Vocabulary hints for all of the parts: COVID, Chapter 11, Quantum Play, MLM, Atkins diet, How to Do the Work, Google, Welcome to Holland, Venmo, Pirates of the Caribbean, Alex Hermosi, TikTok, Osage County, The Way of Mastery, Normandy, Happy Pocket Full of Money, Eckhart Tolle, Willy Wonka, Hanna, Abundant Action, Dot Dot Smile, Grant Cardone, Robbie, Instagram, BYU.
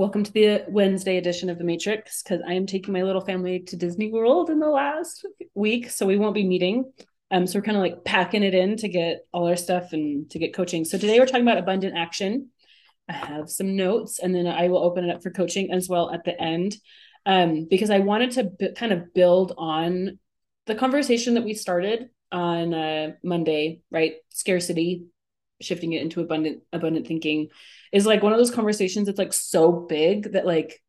Welcome to the Wednesday edition of The Matrix, because I am taking my little family to Disney World in the last week, so we won't be meeting. So we're kind of like packing it in to get all our stuff and to get coaching. So today we're talking about abundant action. I have some notes, and then I will open it up for coaching as well at the end, because I wanted to kind of build on the conversation that we started on Monday, right? Scarcity, shifting it into abundant thinking is like one of those conversations that's like so big that like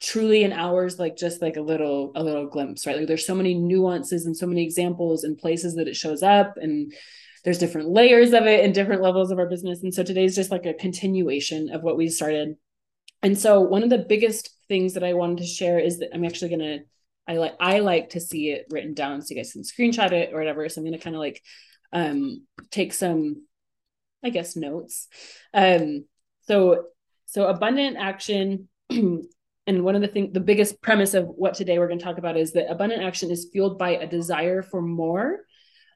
truly an hour is like just like a little glimpse, right? Like there's so many nuances and so many examples and places that it shows up, and there's different layers of it and different levels of our business. And so today's just like a continuation of what we started. And so one of the biggest things that I wanted to share is that I'm actually going to, I like to see it written down so you guys can screenshot it or whatever. So I'm going to kind of like take some, I guess, notes. So abundant action. And one of the biggest premise of what today we're going to talk about is that abundant action is fueled by a desire for more,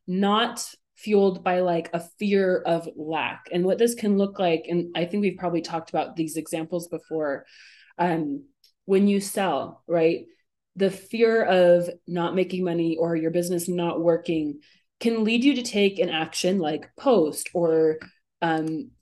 not fueled by like a fear of lack. And what this can look like, and I think we've probably talked about these examples before. When you sell, right? The fear of not making money or your business not working can lead you to take an action like post or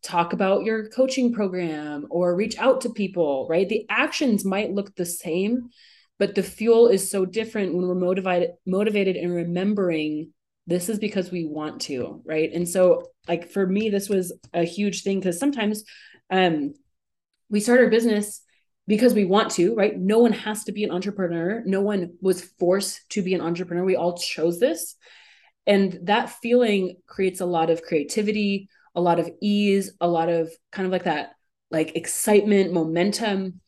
talk about your coaching program or reach out to people, right? The actions might look the same, but the fuel is so different when we're motivated and remembering this is because we want to, right? And so like for me, this was a huge thing because sometimes we start our business because we want to, right? No one has to be an entrepreneur. No one was forced to be an entrepreneur. We all chose this. And that feeling creates a lot of creativity, a lot of ease, a lot of kind of like that, like excitement, momentum.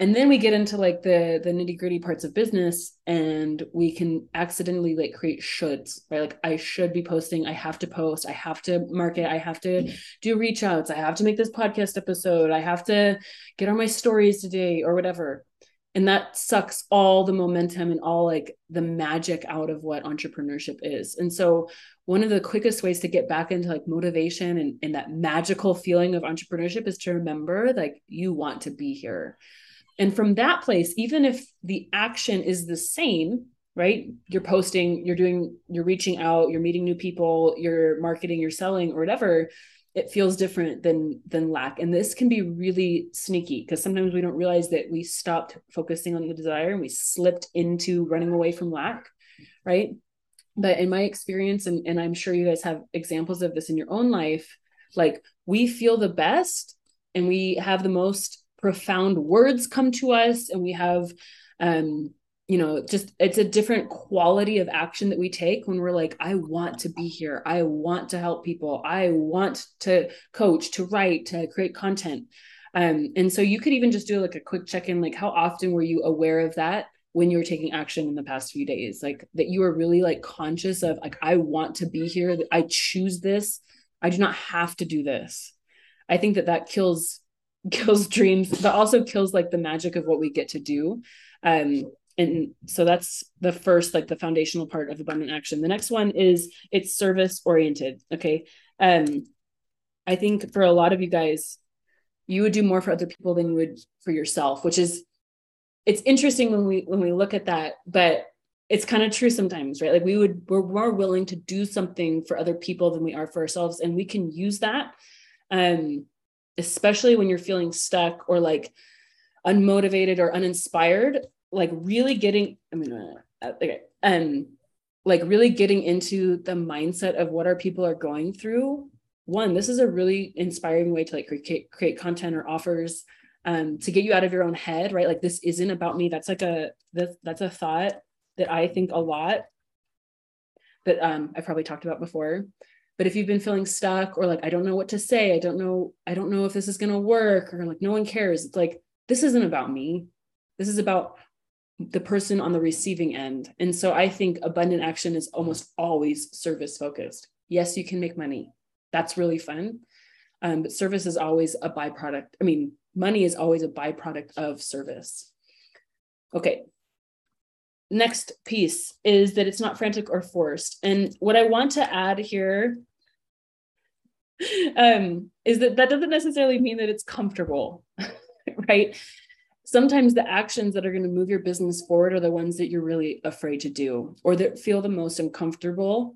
And then we get into like the nitty gritty parts of business, and we can accidentally like create shoulds, right? Like I should be posting, I have to post, I have to market, I have to do reach outs, I have to make this podcast episode, I have to get on my stories today or whatever. And that sucks all the momentum and all like the magic out of what entrepreneurship is. And so one of the quickest ways to get back into like motivation and that magical feeling of entrepreneurship is to remember like you want to be here. And from that place, even if the action is the same, right? You're posting, you're reaching out, you're meeting new people, you're marketing, you're selling or whatever, it feels different than lack. And this can be really sneaky because sometimes we don't realize that we stopped focusing on the desire and we slipped into running away from lack, right? But in my experience, and I'm sure you guys have examples of this in your own life, like we feel the best and we have the most profound words come to us, and we have, just it's a different quality of action that we take when we're like, I want to be here. I want to help people. I want to coach, to write, to create content. And so you could even just do like a quick check-in, like how often were you aware of that when you were taking action in the past few days, like that you were really like conscious of like, I want to be here. I choose this. I do not have to do this. I think that kills dreams, but also kills like the magic of what we get to do. And so that's the first, like the foundational part of abundant action. The next one is it's service oriented. Okay. I think for a lot of you guys, you would do more for other people than you would for yourself, which is, it's interesting when we look at that, but it's kind of true sometimes, right? Like we're more willing to do something for other people than we are for ourselves. And we can use that, especially when you're feeling stuck or like unmotivated or uninspired, like really getting, like really getting into the mindset of what our people are going through. One, this is a really inspiring way to like create content or offers, to get you out of your own head, right? Like this isn't about me. That's like that's a thought that I think a lot that, I've probably talked about before. But if you've been feeling stuck or like, I don't know what to say, I don't know if this is going to work, or like, no one cares. It's like, this isn't about me. This is about the person on the receiving end. And so I think abundant action is almost always service focused. Yes, you can make money. That's really fun. But service is always a byproduct. I mean, money is always a byproduct of service. Okay. Next piece is that it's not frantic or forced. And what I want to add here is that doesn't necessarily mean that it's comfortable, right? sometimes the actions that are going to move your business forward are the ones that you're really afraid to do or that feel the most uncomfortable.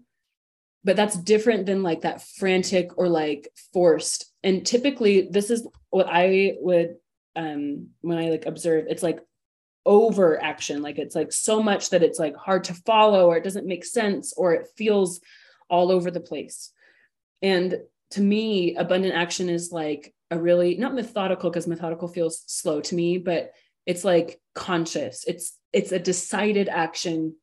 But that's different than like that frantic or like forced. And typically this is what I would, when I like observe, it's like over action. Like it's like so much that it's like hard to follow or it doesn't make sense or it feels all over the place. And to me, abundant action is like a really, not methodical, because methodical feels slow to me, but it's like conscious. It's a decided action.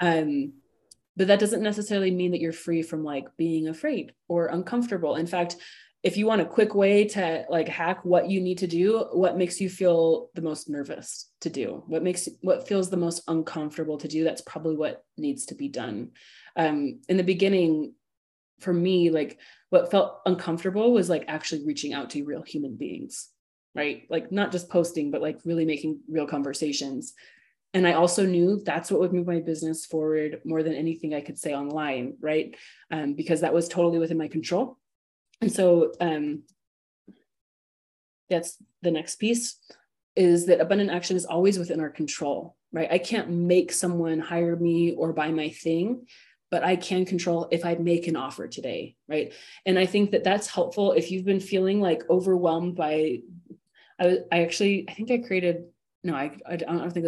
But that doesn't necessarily mean that you're free from like being afraid or uncomfortable. In fact, if you want a quick way to like hack what you need to do, what makes you feel the most nervous to do, what feels the most uncomfortable to do, that's probably what needs to be done. In the beginning, for me, like what felt uncomfortable was like actually reaching out to real human beings, right? Like not just posting, but like really making real conversations. And I also knew that's what would move my business forward more than anything I could say online, right? Because that was totally within my control. And so that's the next piece, is that abundant action is always within our control, right? I can't make someone hire me or buy my thing, but I can control if I make an offer today, right? And I think that that's helpful if you've been feeling like overwhelmed by, I don't think this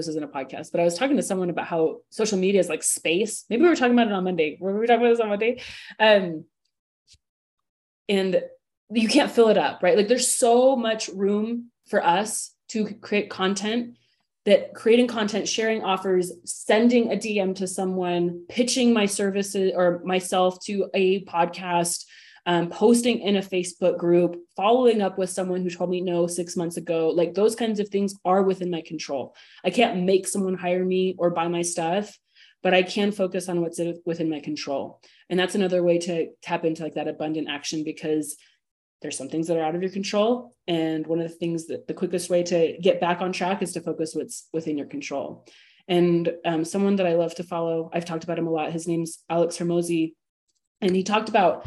is in a podcast, but I was talking to someone about how social media is like space. Maybe we were talking about it on Monday. Were we talking about this on Monday? And you can't fill it up, right? Like there's so much room for us to create content, that creating content, sharing offers, sending a DM to someone, pitching my services or myself to a podcast, posting in a Facebook group, following up with someone who told me no 6 months ago, like those kinds of things are within my control. I can't make someone hire me or buy my stuff, but I can focus on what's within my control. And that's another way to tap into like that abundant action, because there's some things that are out of your control. And one of the things that the quickest way to get back on track is to focus what's within your control. And someone that I love to follow, I've talked about him a lot. His name's Alex Hermosi. And he talked about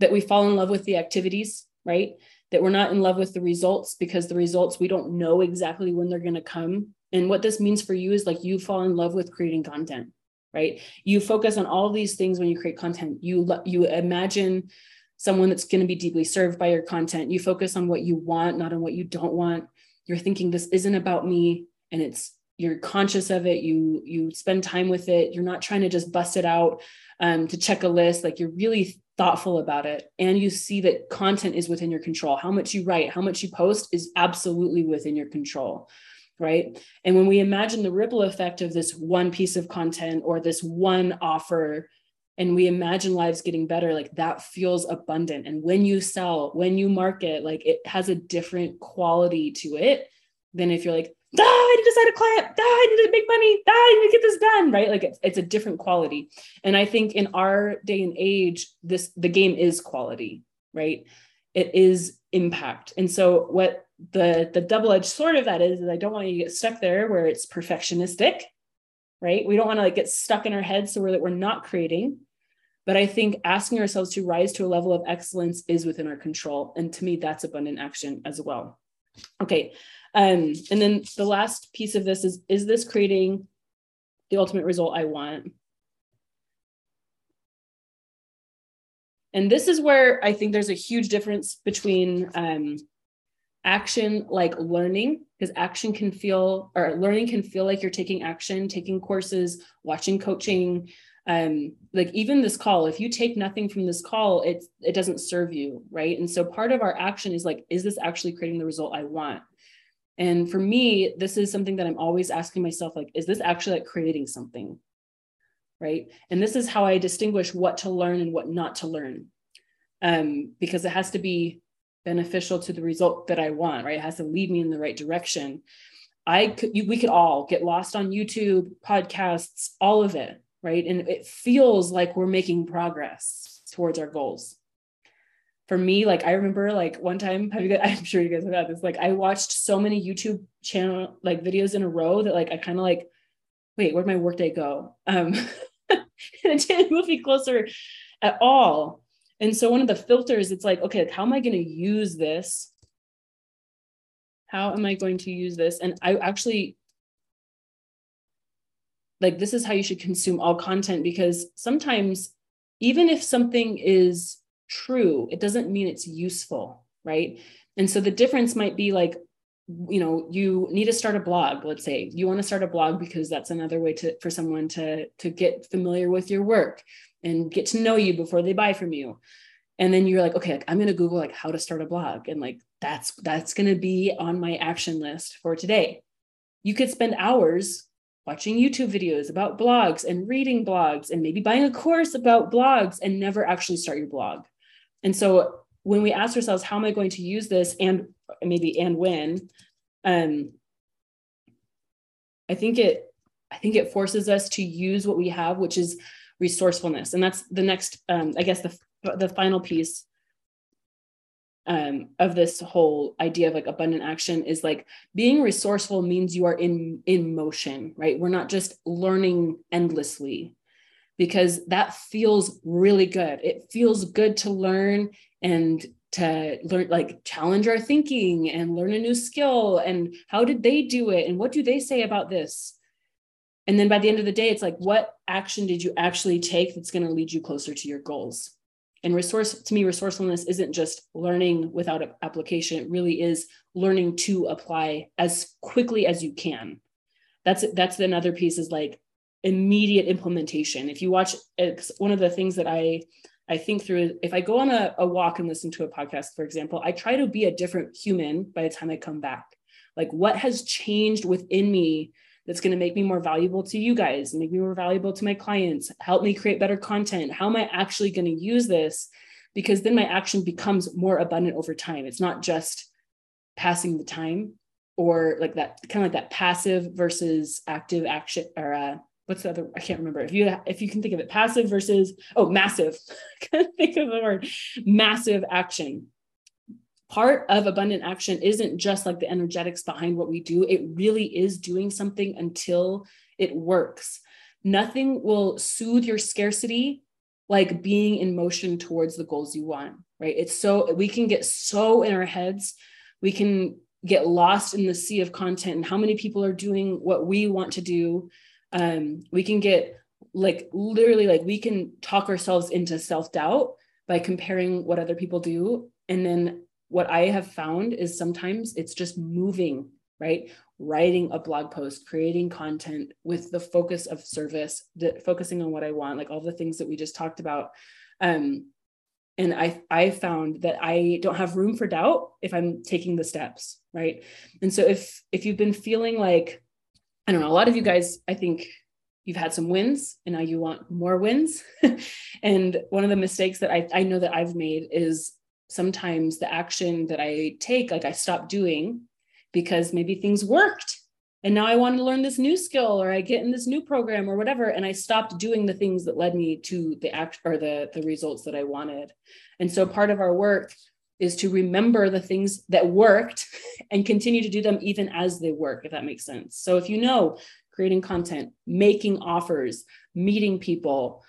that we fall in love with the activities, right? That we're not in love with the results, because the results, we don't know exactly when they're going to come. And what this means for you is like you fall in love with creating content, right? You focus on all these things when you create content. You imagine someone that's going to be deeply served by your content. You focus on what you want, not on what you don't want. You're thinking this isn't about me, and you're conscious of it. You spend time with it. You're not trying to just bust it out to check a list. Like you're really thoughtful about it. And you see that content is within your control. How much you write, how much you post is absolutely within your control, right? And when we imagine the ripple effect of this one piece of content or this one offer, and we imagine lives getting better, like that feels abundant. And when you sell, when you market, like it has a different quality to it than if you're like, I need to sign a client, I need to make money, I need to get this done, right? Like it's a different quality. And I think in our day and age, the game is quality, right? It is impact. And so what the double-edged sword of that is I don't want you to get stuck there where it's perfectionistic, right? We don't want to like get stuck in our heads so that we're not creating. But I think asking ourselves to rise to a level of excellence is within our control. And to me, that's abundant action as well. Okay. And then the last piece of this is this creating the ultimate result I want? And this is where I think there's a huge difference between action, like learning, because learning can feel like you're taking action, taking courses, watching coaching, like even this call, if you take nothing from this call, it doesn't serve you, right? And so part of our action is like, is this actually creating the result I want? And for me, this is something that I'm always asking myself, like, is this actually like creating something, right? And this is how I distinguish what to learn and what not to learn, because it has to be beneficial to the result that I want, right? It has to lead me in the right direction. We could all get lost on YouTube, podcasts, all of it, right? And it feels like we're making progress towards our goals. For me, like I remember like one time, I'm sure you guys have had this, like I watched so many YouTube channel like videos in a row that like I kind of like, wait, where'd my workday go? And it didn't move me closer at all. And so one of the filters, it's like, okay, how am I going to use this? How am I going to use this? And I actually, like, this is how you should consume all content, because sometimes even if something is true, it doesn't mean it's useful, right? And so the difference might be like, you know, you need to start a blog. Let's say you want to start a blog because that's another way to, for someone to get familiar with your work and get to know you before they buy from you. And then you're like, okay, like, I'm going to Google like how to start a blog. And like, that's going to be on my action list for today. You could spend hours watching YouTube videos about blogs and reading blogs and maybe buying a course about blogs and never actually start your blog. And so when we ask ourselves, how am I going to use this and maybe, and when, I think it forces us to use what we have, which is resourcefulness. And that's the next, I guess the final piece of this whole idea of like abundant action is like being resourceful means you are in motion, right? We're not just learning endlessly, because that feels really good. It feels good to learn and to learn, like challenge our thinking and learn a new skill. And how did they do it? And what do they say about this? And then by the end of the day, it's like, what action did you actually take that's going to lead you closer to your goals? And resourcefulness isn't just learning without application. It really is learning to apply as quickly as you can. That's another piece, is like immediate implementation. If you watch, it's one of the things that I think through, if I go on a walk and listen to a podcast, for example, I try to be a different human by the time I come back. Like, what has changed within me that's going to make me more valuable to you guys, make me more valuable to my clients, help me create better content? How am I actually going to use this? Because then my action becomes more abundant over time. It's not just passing the time, or like that kind of like that passive versus active action, or what's the other, I can't remember. If you can think of it, passive versus, massive, I can't think of the word, massive action. Part of abundant action isn't just like the energetics behind what we do. It really is doing something until it works. Nothing will soothe your scarcity like being in motion towards the goals you want, right? It's so, we can get so in our heads, we can get lost in the sea of content and how many people are doing what we want to do. We can get like, literally, like we can talk ourselves into self-doubt by comparing what other people do. And then what I have found is sometimes it's just moving, right? Writing a blog post, creating content with the focus of service, focusing on what I want, like all the things that we just talked about. And I found that I don't have room for doubt if I'm taking the steps, right? And so if you've been feeling like, I don't know, a lot of you guys, I think you've had some wins and now you want more wins. And one of the mistakes that I know that I've made is sometimes the action that I take, like I stop doing because maybe things worked and now I want to learn this new skill, or I get in this new program or whatever. And I stopped doing the things that led me to the action or the results that I wanted. And so part of our work is to remember the things that worked and continue to do them even as they work, if that makes sense. So if you know, creating content, making offers, meeting people,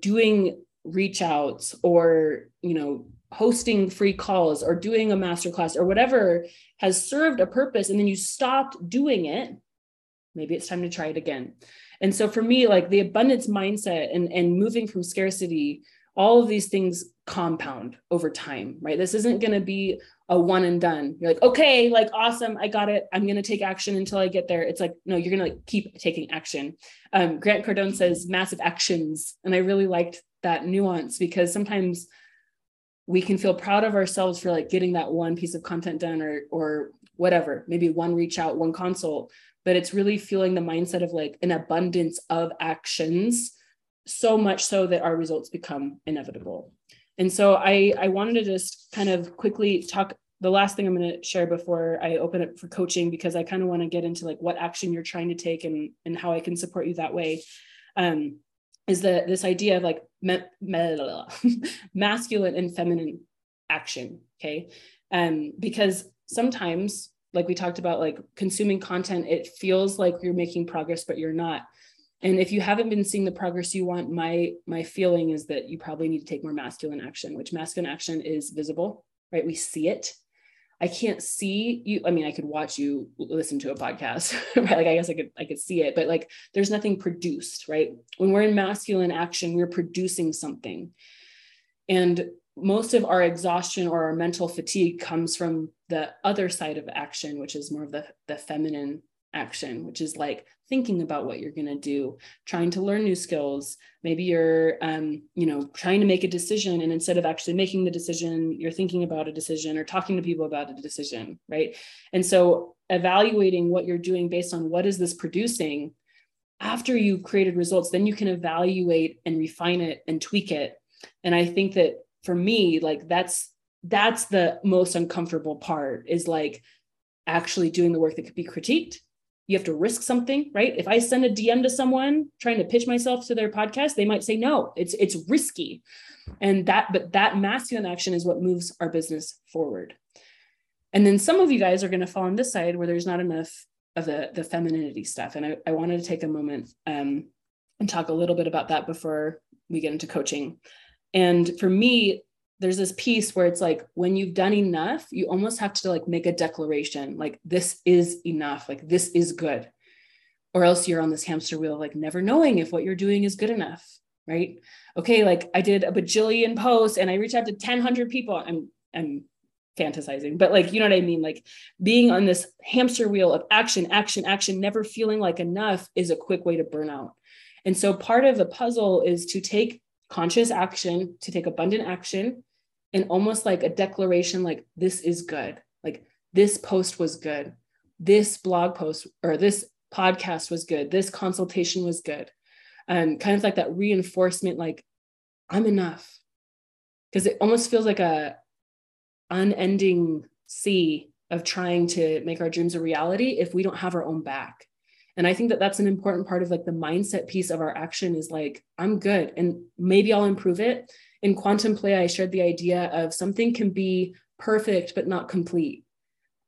doing reach outs, or, you know, hosting free calls or doing a masterclass or whatever has served a purpose, and then you stopped doing it, maybe it's time to try it again. And so for me, like the abundance mindset and moving from scarcity, all of these things compound over time, right? This isn't going to be a one and done. You're like, okay, like, awesome, I got it, I'm going to take action until I get there. It's like, no, you're going to like keep taking action. Grant Cardone says massive actions. And I really liked that nuance, because sometimes we can feel proud of ourselves for like getting that one piece of content done or whatever, maybe one reach out, one consult, but it's really feeling the mindset of like an abundance of actions, so much so that our results become inevitable. And so I wanted to just kind of quickly talk, the last thing I'm going to share before I open up for coaching, because I kind of want to get into like what action you're trying to take and how I can support you that way. Is that this idea of like masculine and feminine action, okay? Because sometimes, like we talked about, like consuming content, it feels like you're making progress, but you're not. And if you haven't been seeing the progress you want, my feeling is that you probably need to take more masculine action, which masculine action is visible, right? We see it. I can't see you. I mean, I could watch you listen to a podcast, right? Like, I guess I could see it, but like, there's nothing produced, right? When we're in masculine action, we're producing something. And most of our exhaustion or our mental fatigue comes from the other side of action, which is more of the feminine action, which is like thinking about what you're going to do, trying to learn new skills. Maybe you're, trying to make a decision, and instead of actually making the decision, you're thinking about a decision or talking to people about a decision, right? And so evaluating what you're doing based on what is this producing, after you've created results, then you can evaluate and refine it and tweak it. And I think that for me, like that's the most uncomfortable part, is like actually doing the work that could be critiqued. You have to risk something, right? If I send a DM to someone trying to pitch myself to their podcast, they might say, no, it's risky. And that masculine action is what moves our business forward. And then some of you guys are going to fall on this side where there's not enough of the femininity stuff. And I wanted to take a moment and talk a little bit about that before we get into coaching. And for me, there's this piece where it's like, when you've done enough, you almost have to like make a declaration, like this is enough, like this is good, or else you're on this hamster wheel, like never knowing if what you're doing is good enough, right? Okay, like I did a bajillion posts and I reached out to 1,000 people. I'm fantasizing, but like, you know what I mean? Like being on this hamster wheel of action, action, action, never feeling like enough is a quick way to burn out. And so part of the puzzle is to take conscious action, to take abundant action, and almost like a declaration, like this is good. Like this post was good. This blog post or this podcast was good. This consultation was good. Kind of like that reinforcement, like I'm enough. Because it almost feels like a unending sea of trying to make our dreams a reality if we don't have our own back. And I think that that's an important part of like the mindset piece of our action, is like, I'm good and maybe I'll improve it. In Quantum Play, I shared the idea of something can be perfect, but not complete.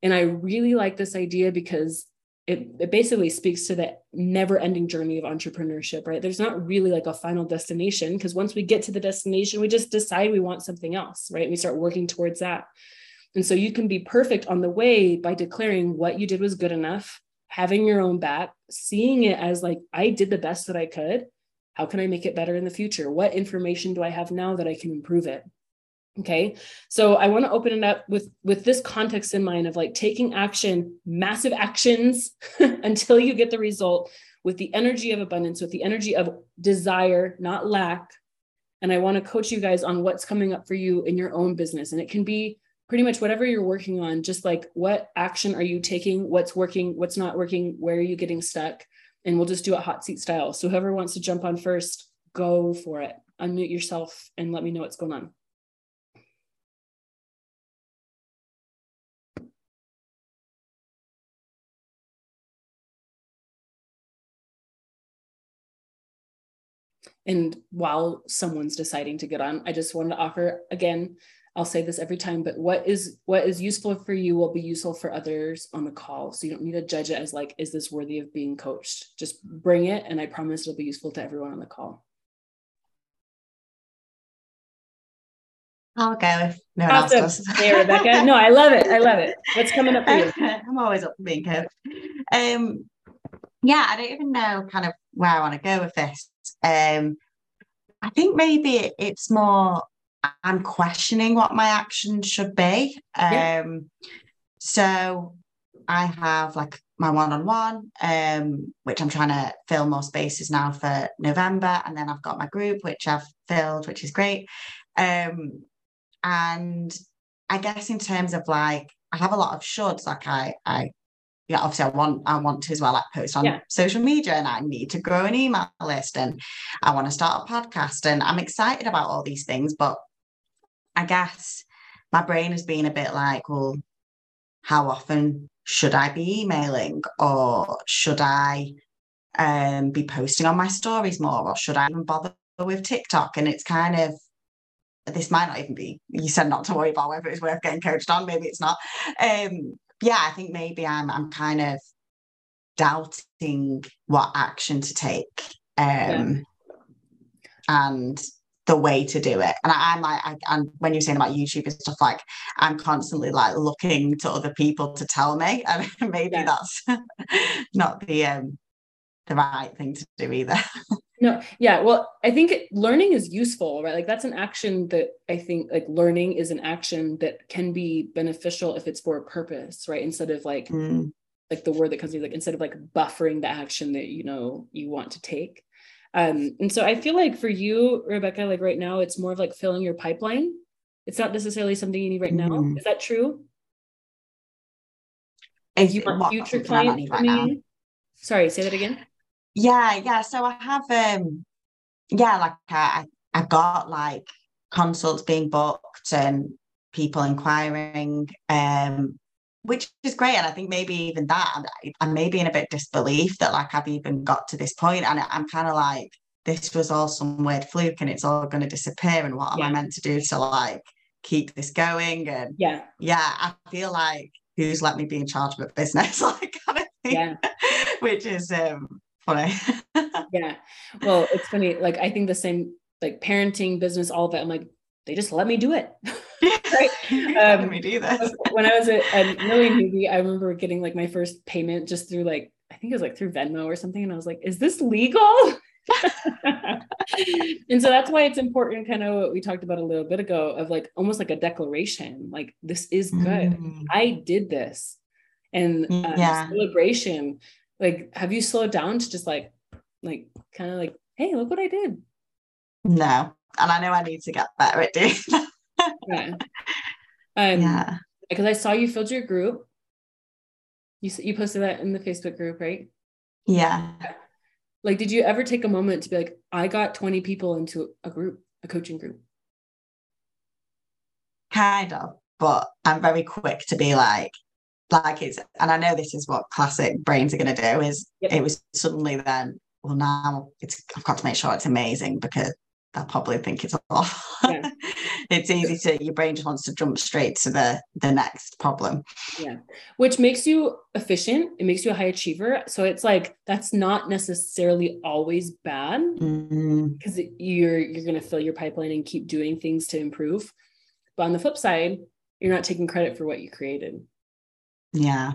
And I really like this idea because it basically speaks to the never ending journey of entrepreneurship, right? There's not really like a final destination, because once we get to the destination, we just decide we want something else, right? And we start working towards that. And so you can be perfect on the way by declaring what you did was good enough, having your own back, seeing it as like, I did the best that I could. How can I make it better in the future? What information do I have now that I can improve it? Okay. So I want to open it up with this context in mind of like taking action, massive actions until you get the result, with the energy of abundance, with the energy of desire, not lack. And I want to coach you guys on what's coming up for you in your own business. And it can be pretty much whatever you're working on, just like what action are you taking, what's working, what's not working, where are you getting stuck? And we'll just do it hot seat style. So whoever wants to jump on first, go for it. Unmute yourself and let me know what's going on. And while someone's deciding to get on, I just wanted to offer again, I'll say this every time, but what is useful for you will be useful for others on the call. So you don't need to judge it as like, is this worthy of being coached? Just bring it, and I promise it'll be useful to everyone on the call. I'll go if no one awesome. Else does. Hey, Rebecca. No, I love it. I love it. What's coming up for you? I'm always up for being coached. Yeah, I don't even know kind of where I want to go with this. I think maybe it's more I'm questioning what my action should be. So I have like my one-on-one, which I'm trying to fill more spaces now for November. And then I've got my group, which I've filled, which is great. And I guess in terms of like, I have a lot of shoulds. Like yeah, obviously I want to as well, like post on social media, and I need to grow an email list, and I want to start a podcast, and I'm excited about all these things, but I guess my brain has been a bit like, well, how often should I be emailing, or should I be posting on my stories more, or should I even bother with TikTok? And it's kind of, this might not even be, you said not to worry about whether it's worth getting coached on, maybe it's not. Yeah, I think maybe I'm kind of doubting what action to take. And the way to do it. And I'm like, and when you're saying about YouTube and stuff, like I'm constantly like looking to other people to tell me, and maybe that's not the right thing to do either. No. Yeah. Well, I think learning is useful, right? Like that's an action that I think like learning is an action that can be beneficial if it's for a purpose, right? Instead of like, like the word that comes to me, like instead of like buffering the action that, you know, you want to take. And so I feel like for you, Rebecca, like right now, it's more of like filling your pipeline. It's not necessarily something you need right now. Is that true? If you want future clients for me? Sorry, say that again. Yeah. So I have, I've got like consults being booked and people inquiring, which is great. And I think maybe even that, I'm maybe in a bit of disbelief that like I've even got to this point, and I'm kind of like, this was all some weird fluke and it's all going to disappear. And what am I meant to do to like keep this going? And I feel like who's let me be in charge of a business? Like kind of thing, which is, funny. Yeah. Well, it's funny. Like, I think the same, like parenting, business, all that. I'm like, they just let me do it. Right? Let me do this. When I was a really newbie, I remember getting like my first payment just through like, I think it was like through Venmo or something. And I was like, is this legal? And so that's why it's important, kind of what we talked about a little bit ago, of like, almost like a declaration, like this is good. I did this. And celebration. Like, have you slowed down to just like kind of like, hey, look what I did? No. And I know I need to get better at doing that. Because I saw you filled your group. You posted that in the Facebook group, right? Yeah. Like, did you ever take a moment to be like, I got 20 people into a group, a coaching group? Kind of, but I'm very quick to be like it's, and I know this is what classic brains are going to do is it was suddenly then, well, now it's, I've got to make sure it's amazing because they'll probably think it's awful. Yeah. It's easy to, your brain just wants to jump straight to the next problem. Yeah. Which makes you efficient. It makes you a high achiever. So it's like, that's not necessarily always bad because you're going to fill your pipeline and keep doing things to improve. But on the flip side, you're not taking credit for what you created. Yeah,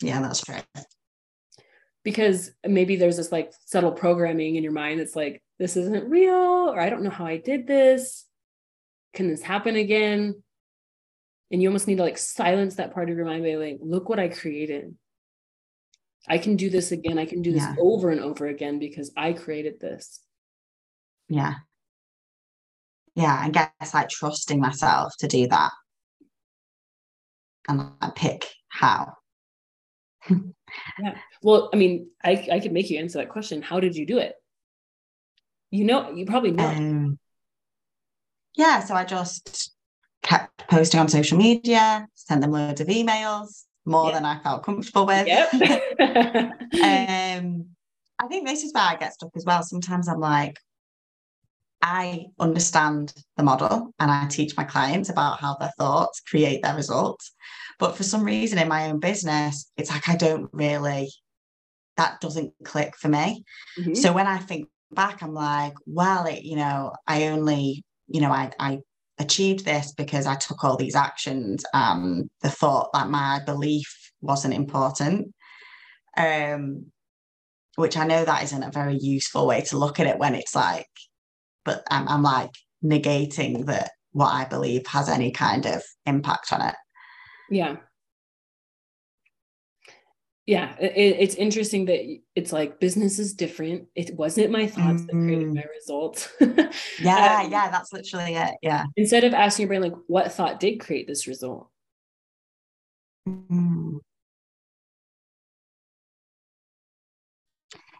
that's right. Because maybe there's this like subtle programming in your mind that's like, this isn't real, or I don't know how I did this. Can this happen again? And you almost need to like silence that part of your mind by like, look what I created. I can do this again. I can do this over and over again because I created this. Yeah. Yeah, I guess like trusting myself to do that. And I pick how. Well, I mean, I could make you answer that question. How did you do it? You know, you probably know. So I just kept posting on social media, sent them loads of emails, more than I felt comfortable with. I think this is where I get stuck as well. Sometimes I'm like, I understand the model and I teach my clients about how their thoughts create their results. But for some reason in my own business, it's like, I don't really, that doesn't click for me. So when I think back, I'm like, well, it, you know, I only, you know, I achieved this because I took all these actions. The thought that my belief wasn't important, which I know that isn't a very useful way to look at it when it's like, but I'm like negating that what I believe has any kind of impact on it. Yeah. It's interesting that it's like business is different. It wasn't my thoughts that created my results. That's literally it. Yeah. Instead of asking your brain, like, what thought did create this result?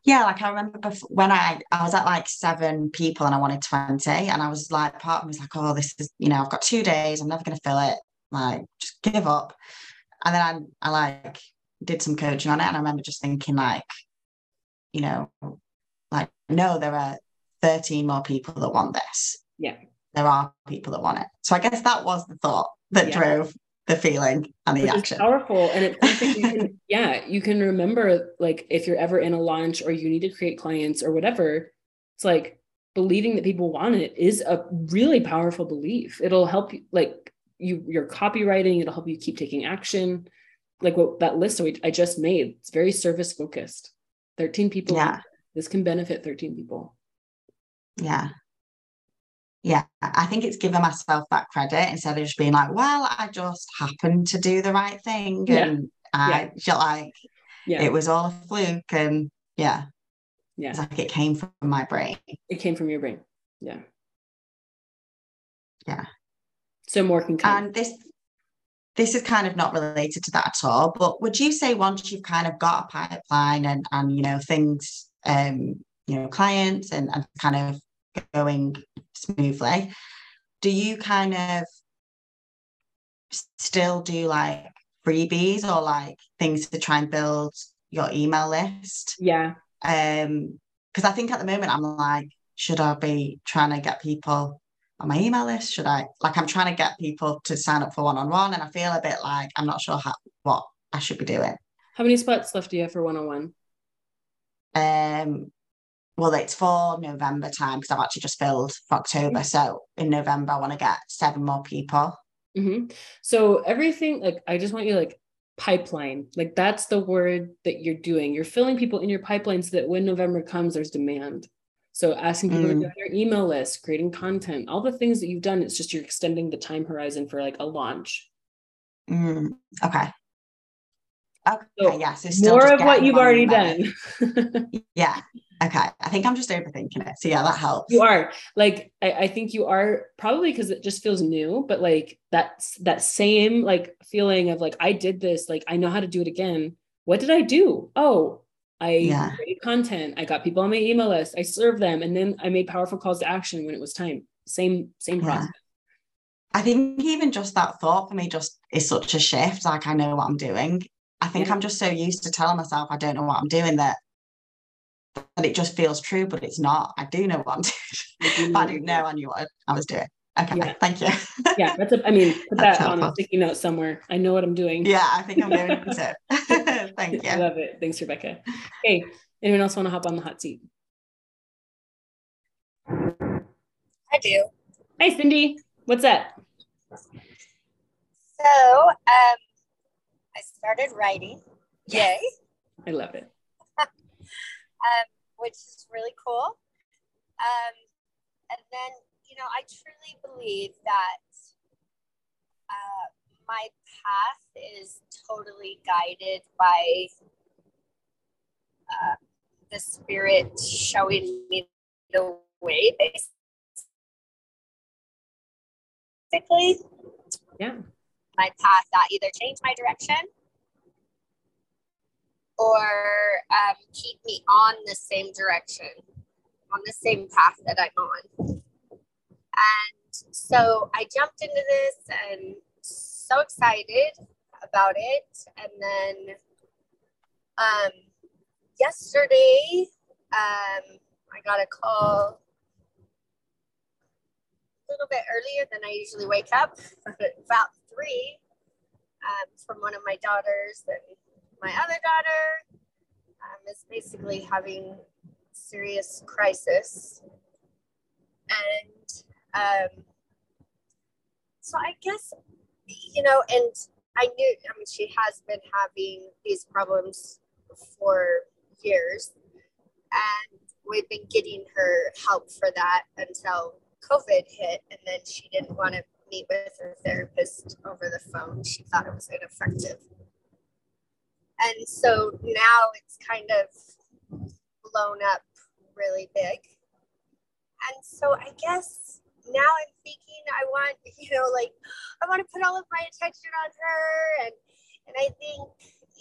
Yeah, like I remember before, when I was at like 7 people and I wanted 20, and I was like, part of me was like, oh, this is, you know, I've got 2 days, I'm never going to fill it, like just give up. And then I like did some coaching on it, and I remember just thinking like, you know, like, no, there are 13 more people that want this. Yeah. There are people that want it. So I guess that was the thought that drove the feeling and the action. It's powerful. And it's something you can, you can remember, like if you're ever in a launch or you need to create clients or whatever, it's like, believing that people want it is a really powerful belief. It'll help you, like your copywriting, it'll help you keep taking action. Like what that list I just made, it's very service focused. 13 people. Yeah. This can benefit 13 people. Yeah. Yeah. I think it's giving myself that credit instead of just being like, well, I just happened to do the right thing. And I feel like it was all a fluke. And it's like it came from my brain. It came from your brain. Yeah. Yeah. So more can come. And this is kind of not related to that at all, but would you say once you've kind of got a pipeline and you know, things, clients and kind of going smoothly, do you kind of still do like freebies or like things to try and build your email list? Yeah. Because I think at the moment I'm like, should I be trying to get people on my email list? Should I, like, I'm trying to get people to sign up for one-on-one and I feel a bit like I'm not sure what I should be doing. How many spots left do you have for one-on-one? Well, it's for November time because I've actually just filled for October. So in November, I want to get 7 more people. Mm-hmm. So everything, like, I just want you like pipeline, like that's the word that you're doing. You're filling people in your pipeline so that when November comes, there's demand. So asking people to go on your email list, creating content, all the things that you've done, it's just you're extending the time horizon for like a launch. Okay. Okay. So so still more of what you've already done. Yeah. Okay. I think I'm just overthinking it. So yeah, that helps. You are like, I think you are probably because it just feels new, but like that's that same like feeling of like, I did this, like, I know how to do it again. What did I do? Oh, I created content. I got people on my email list. I served them. And then I made powerful calls to action when it was time. Same process. I think even just that thought for me just is such a shift. Like I know what I'm doing. I think I'm just so used to telling myself I don't know what I'm doing that it just feels true, but it's not. I do know what I'm doing. But I didn't know I knew what I was doing. Okay, thank you. That's put that on a sticky note somewhere. I know what I'm doing. Yeah, I think I'm doing it. Thank you. I love it. Thanks, Rebecca. Hey, anyone else want to hop on the hot seat? I do. Hey, Cindy. What's up? So, I started writing. Yes. Yay. I love it. Which is really cool. And then, I truly believe that my path is totally guided by the spirit showing me the way, basically. Yeah. My path that either changed my direction or keep me on the same direction, on the same path that I'm on. And so I jumped into this and so excited about it. And then yesterday, I got a call a little bit earlier than I usually wake up, about 3, from one of my daughters. And my other daughter is basically having serious crisis. And so I guess, and I knew, she has been having these problems for years and we've been getting her help for that until COVID hit. And then she didn't want to meet with her therapist over the phone. She thought it was ineffective. And so now it's kind of blown up really big. And so I guess now I'm thinking I want, I want to put all of my attention on her. And I think,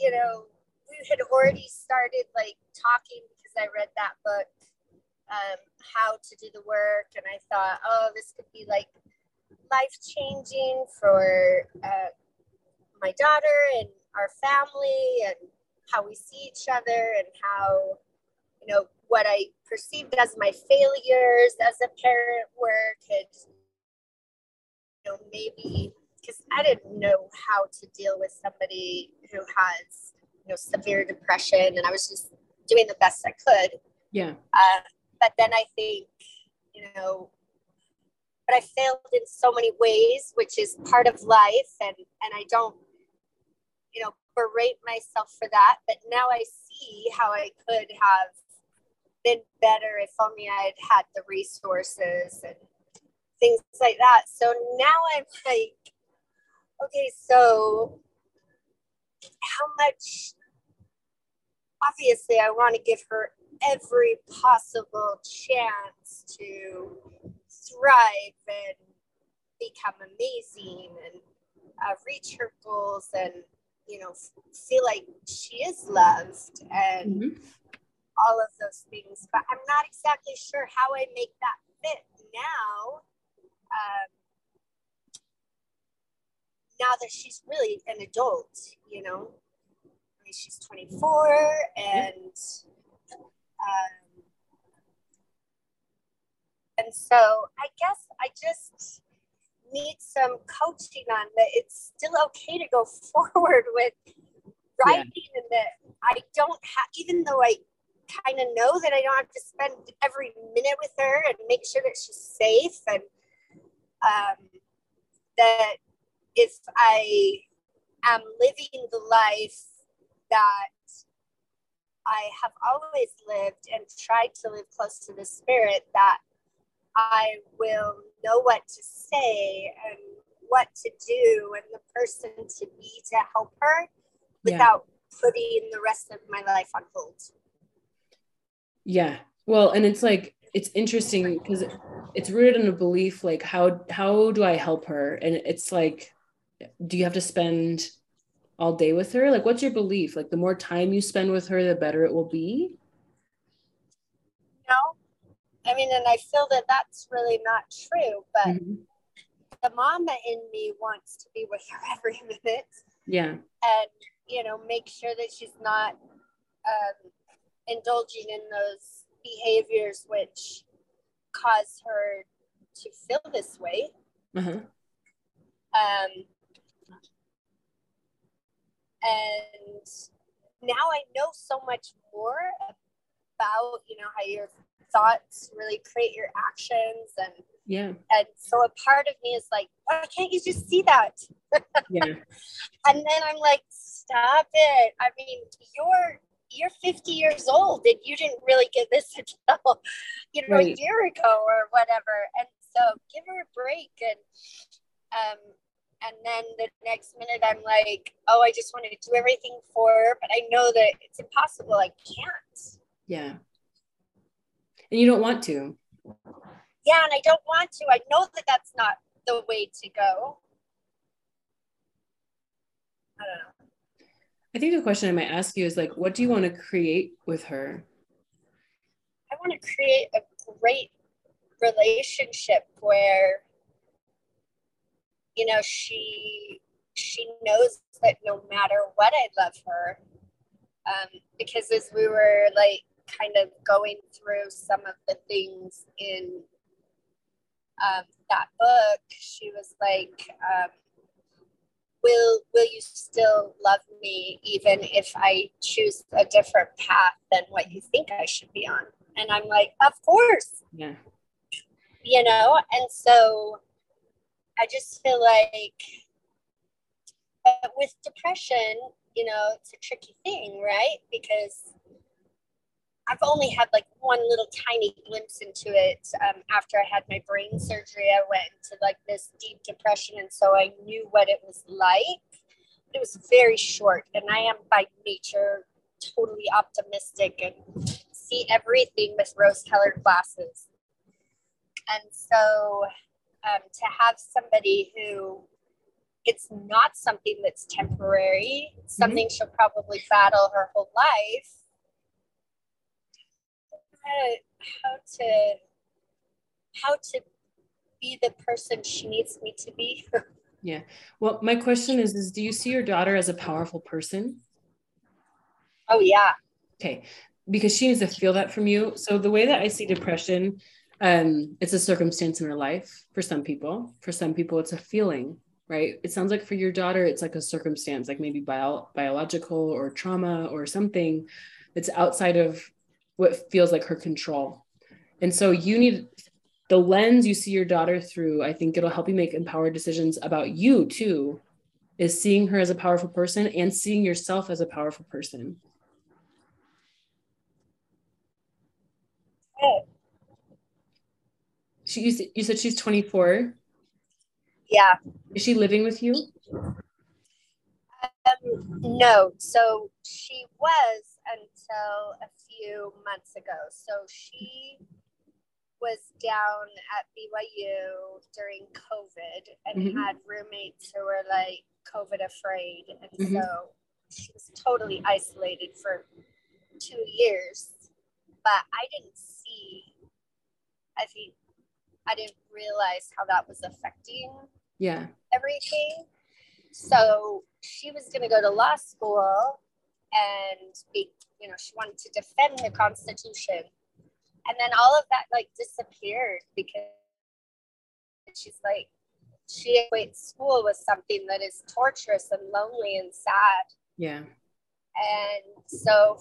we had already started like talking because I read that book, How to Do the Work. And I thought, oh, this could be like life-changing for my daughter and our family and how we see each other and how, what I perceived as my failures as a parent were could, maybe, because I didn't know how to deal with somebody who has, severe depression, and I was just doing the best I could. Yeah. But then I think you know, but I failed in so many ways, which is part of life. And I don't, you know, berate myself for that. But now I see how I could have been better if only I had had the resources and things like that. So now I'm like, okay, so how much, obviously I want to give her every possible chance to thrive and become amazing and reach her goals and, you know, feel like she is loved and all of those things. But I'm not exactly sure how I make that fit now. Now that she's really an adult, you know, I mean, she's 24 and so I guess I just need some coaching on that. It's still okay to go forward with writing, and that I don't have, even though I kind of know that I don't have to spend every minute with her and make sure that she's safe, and that if I am living the life that I have always lived and tried to live close to the spirit, that I will know what to say and what to do and the person to be to help her without putting the rest of my life on hold. Yeah. Well, and it's like, it's interesting because it's rooted in a belief, like, how do I help her? And it's like, do you have to spend all day with her? Like, what's your belief? Like, the more time you spend with her, the better it will be? No. I mean, and I feel that that's really not true, but the mama in me wants to be with her every minute. Yeah. And, you know, make sure that she's not indulging in those behaviors which cause her to feel this way. And now I know so much more about, you know, how your thoughts really create your actions, and and so a part of me is like, why can't you just see that? And then I'm like, stop it. I mean, you're 50 years old and you didn't really get this until, you know, a year ago or whatever. And so give her a break. And then the next minute I'm like, oh, I just want to do everything for her, but I know that it's impossible. I can't. Yeah. And you don't want to. Yeah. And I don't want to. I know that that's not the way to go. I don't know. I think the question I might ask you is like, what do you want to create with her? I want to create a great relationship where, you know, she knows that no matter what, I love her. Because as we were like kind of going through some of the things in that book, she was like, Will you still love me even if I choose a different path than what you think I should be on? And I'm like, of course. Yeah. You know, and so I just feel like with depression, you know, it's a tricky thing, right? Because I've only had like one little tiny glimpse into it. After I had my brain surgery, I went into like this deep depression. And so I knew what it was like. It was very short. And I am by nature totally optimistic and see everything with rose-colored glasses. And so to have somebody who, it's not something that's temporary, something she'll probably battle her whole life, how to be the person she needs me to be. Yeah. Well, my question is do you see your daughter as a powerful person? Oh yeah. Okay. Because she needs to feel that from you. So the way that I see depression, it's a circumstance in her life for some people. For some people, it's a feeling, right? It sounds like for your daughter, it's like a circumstance, like maybe biological or trauma or something that's outside of what feels like her control. And so you need the lens you see your daughter through, I think it'll help you make empowered decisions about you too, is seeing her as a powerful person and seeing yourself as a powerful person. Oh. You said she's 24? Yeah. Is she living with you? No. So she was until a few months ago. So she was down at BYU during COVID and mm-hmm. had roommates who were like COVID afraid. And mm-hmm. so she was totally isolated for 2 years. But I didn't realize how that was affecting everything. So she was going to go to law school and be, she wanted to defend the Constitution. And then all of that like disappeared because she's like, she equates school with something that is torturous and lonely and sad. Yeah. And so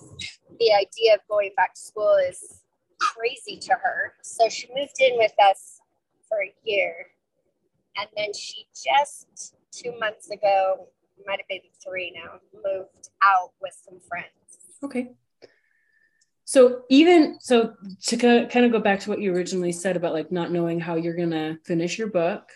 the idea of going back to school is crazy to her. So she moved in with us for a year. And then she just 2 months ago, might have been 3 now, moved out with some friends. Okay. So so to kind of go back to what you originally said about like not knowing how you're going to finish your book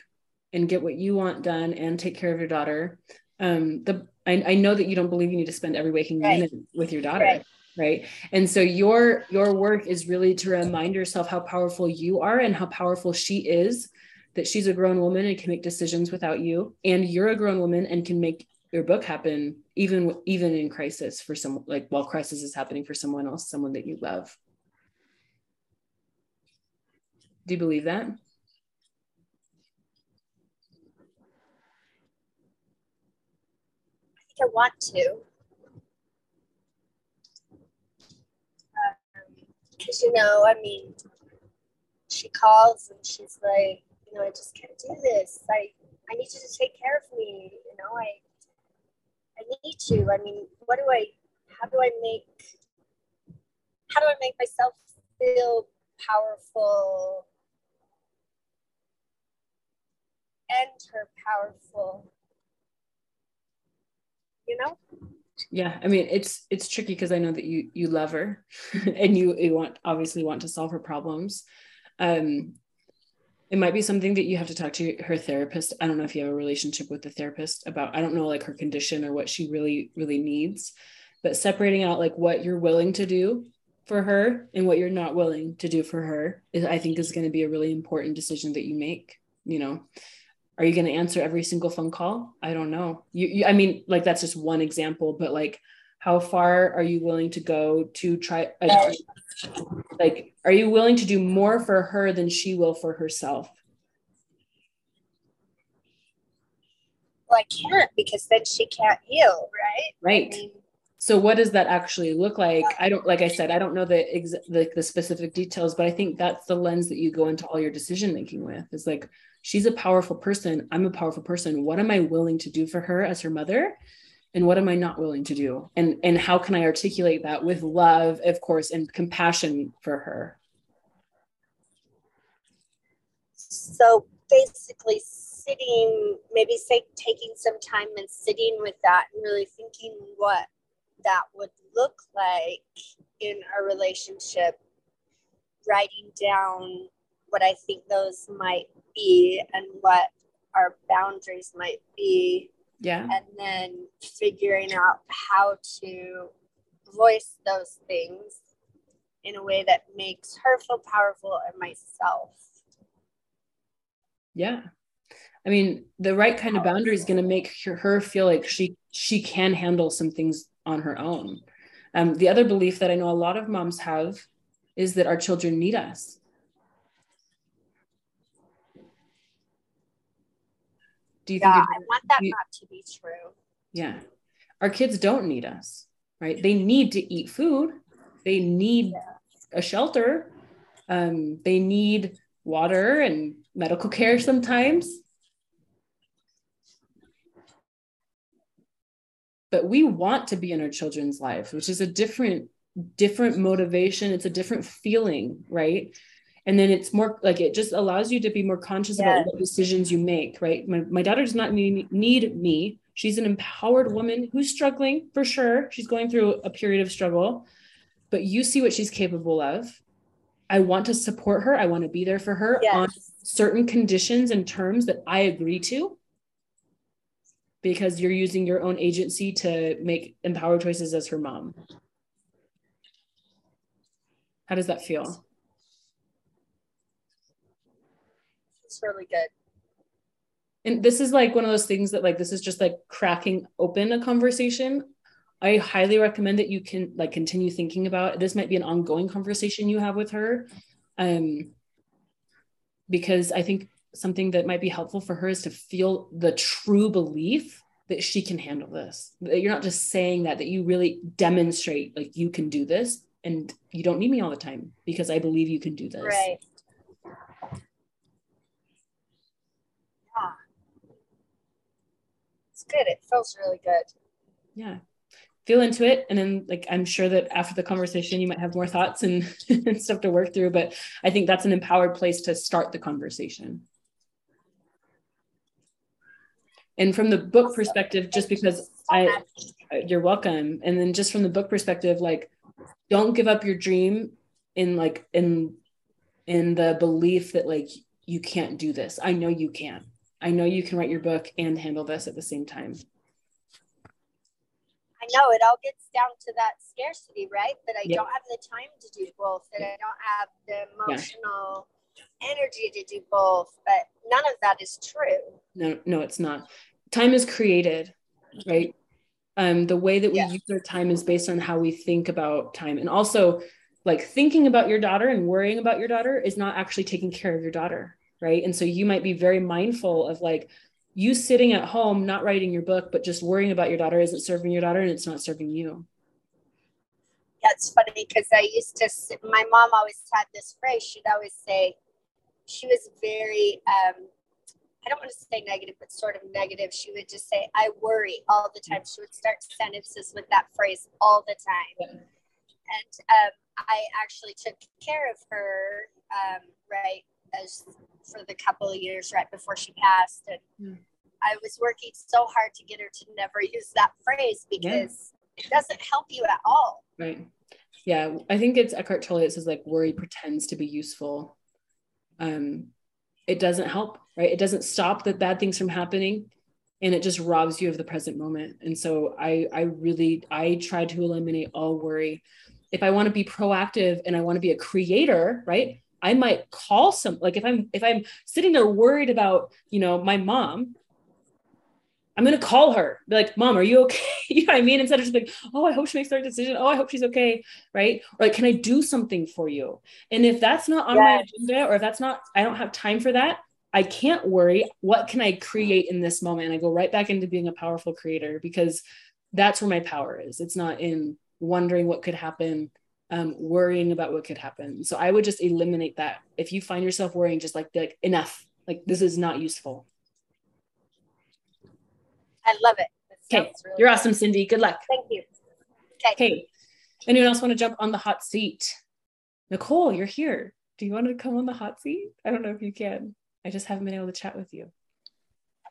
and get what you want done and take care of your daughter. I know that you don't believe you need to spend every waking minute with your daughter. Right. And so your work is really to remind yourself how powerful you are and how powerful she is, that she's a grown woman and can make decisions without you. And you're a grown woman and can make your book happen, even in crisis for some, like while crisis is happening for someone else, someone that you love. Do you believe that? I think I want to. Because, she calls and she's like, I just can't do this. I need you to take care of me. I need you. How do I make myself feel powerful and her powerful? Yeah. It's tricky because I know that you love her and you obviously want to solve her problems. It might be something that you have to talk to her therapist. I don't know if you have a relationship with the therapist about, I don't know, like her condition or what she really, really needs, but separating out like what you're willing to do for her and what you're not willing to do for her is going to be a really important decision that you make. Are you going to answer every single phone call? I don't know. That's just one example, but like, how far are you willing to go to try? Are you willing to do more for her than she will for herself? Well, I can't, because then she can't heal, right? Right. So what does that actually look like? I don't know the specific details, but I think that's the lens that you go into all your decision-making with. It's like, she's a powerful person. I'm a powerful person. What am I willing to do for her as her mother? And what am I not willing to do? And how can I articulate that with love, of course, and compassion for her? So basically taking some time and sitting with that and really thinking what that would look like in our relationship, writing down what I think those might be and what our boundaries might be. Yeah. And then figuring out how to voice those things in a way that makes her feel powerful and myself. Yeah. The right kind of boundary is going to make her feel like she can handle some things on her own. The other belief that I know a lot of moms have is that our children need us. I want that not to be true. Yeah. Our kids don't need us, right? They need to eat food. They need a shelter. They need water and medical care sometimes. But we want to be in our children's lives, which is a different motivation. It's a different feeling, right? And then it's more like, it just allows you to be more conscious about what decisions you make, right? My daughter does not need me. She's an empowered woman who's struggling for sure. She's going through a period of struggle, but you see what she's capable of. I want to support her. I want to be there for her on certain conditions and terms that I agree to, because you're using your own agency to make empowered choices as her mom. How does that feel? It's really good. And this is like one of those things that, like, this is just like cracking open a conversation. I highly recommend that you can like continue thinking about, this might be an ongoing conversation you have with her. Because I think something that might be helpful for her is to feel the true belief that she can handle this. That you're not just saying that you really demonstrate like you can do this, and you don't need me all the time because I believe you can do this. Right. Yeah. It's good. It feels really good. Yeah. Feel into it. And then like, I'm sure that after the conversation, you might have more thoughts and stuff to work through, but I think that's an empowered place to start the conversation. And from the book perspective, just because you're welcome. And then just from the book perspective, like, don't give up your dream in the belief that like, you can't do this. I know you can. I know you can write your book and handle this at the same time. I know it all gets down to that scarcity, right? That I don't have the time to do both, that I don't have the emotional energy to do both, but none of that is true. No, it's not. Time is created, right? The way that we use our time is based on how we think about time. And also, like, thinking about your daughter and worrying about your daughter is not actually taking care of your daughter, right? And so you might be very mindful of like, you sitting at home, not writing your book, but just worrying about your daughter isn't serving your daughter, and it's not serving you. That's funny, because I used to, my mom always had this phrase, she'd always say, she was very, I don't want to say negative, but sort of negative. She would just say, I worry all the time. She would start sentences with that phrase all the time. Yeah. And I actually took care of her, right, as for the couple of years right before she passed, and I was working so hard to get her to never use that phrase, because it doesn't help you at all. Right. Yeah. I think it's Eckhart Tolle. It says like, worry pretends to be useful. It doesn't help, right? It doesn't stop the bad things from happening, and it just robs you of the present moment. And so I try to eliminate all worry. If I want to be proactive and I want to be a creator, right? I might call some, like, if I'm sitting there worried about, you know, my mom, I'm going to call her, be like, Mom, are you okay? You know what I mean? Instead of just like, oh, I hope she makes the right decision. Oh, I hope she's okay. Right. Or like, can I do something for you? And if that's not on my agenda, or if that's not, I don't have time for that, I can't worry. What can I create in this moment? And I go right back into being a powerful creator, because that's where my power is. It's not in wondering what could happen, worrying about what could happen. So I would just eliminate that. If you find yourself worrying, just like, be like, enough, like, this is not useful. I love it. Okay. Really You're awesome, Cindy. Good luck. Thank you. Okay. Anyone else want to jump on the hot seat? Nicole, you're here. Do you want to come on the hot seat? I don't know if you can. I just haven't been able to chat with you.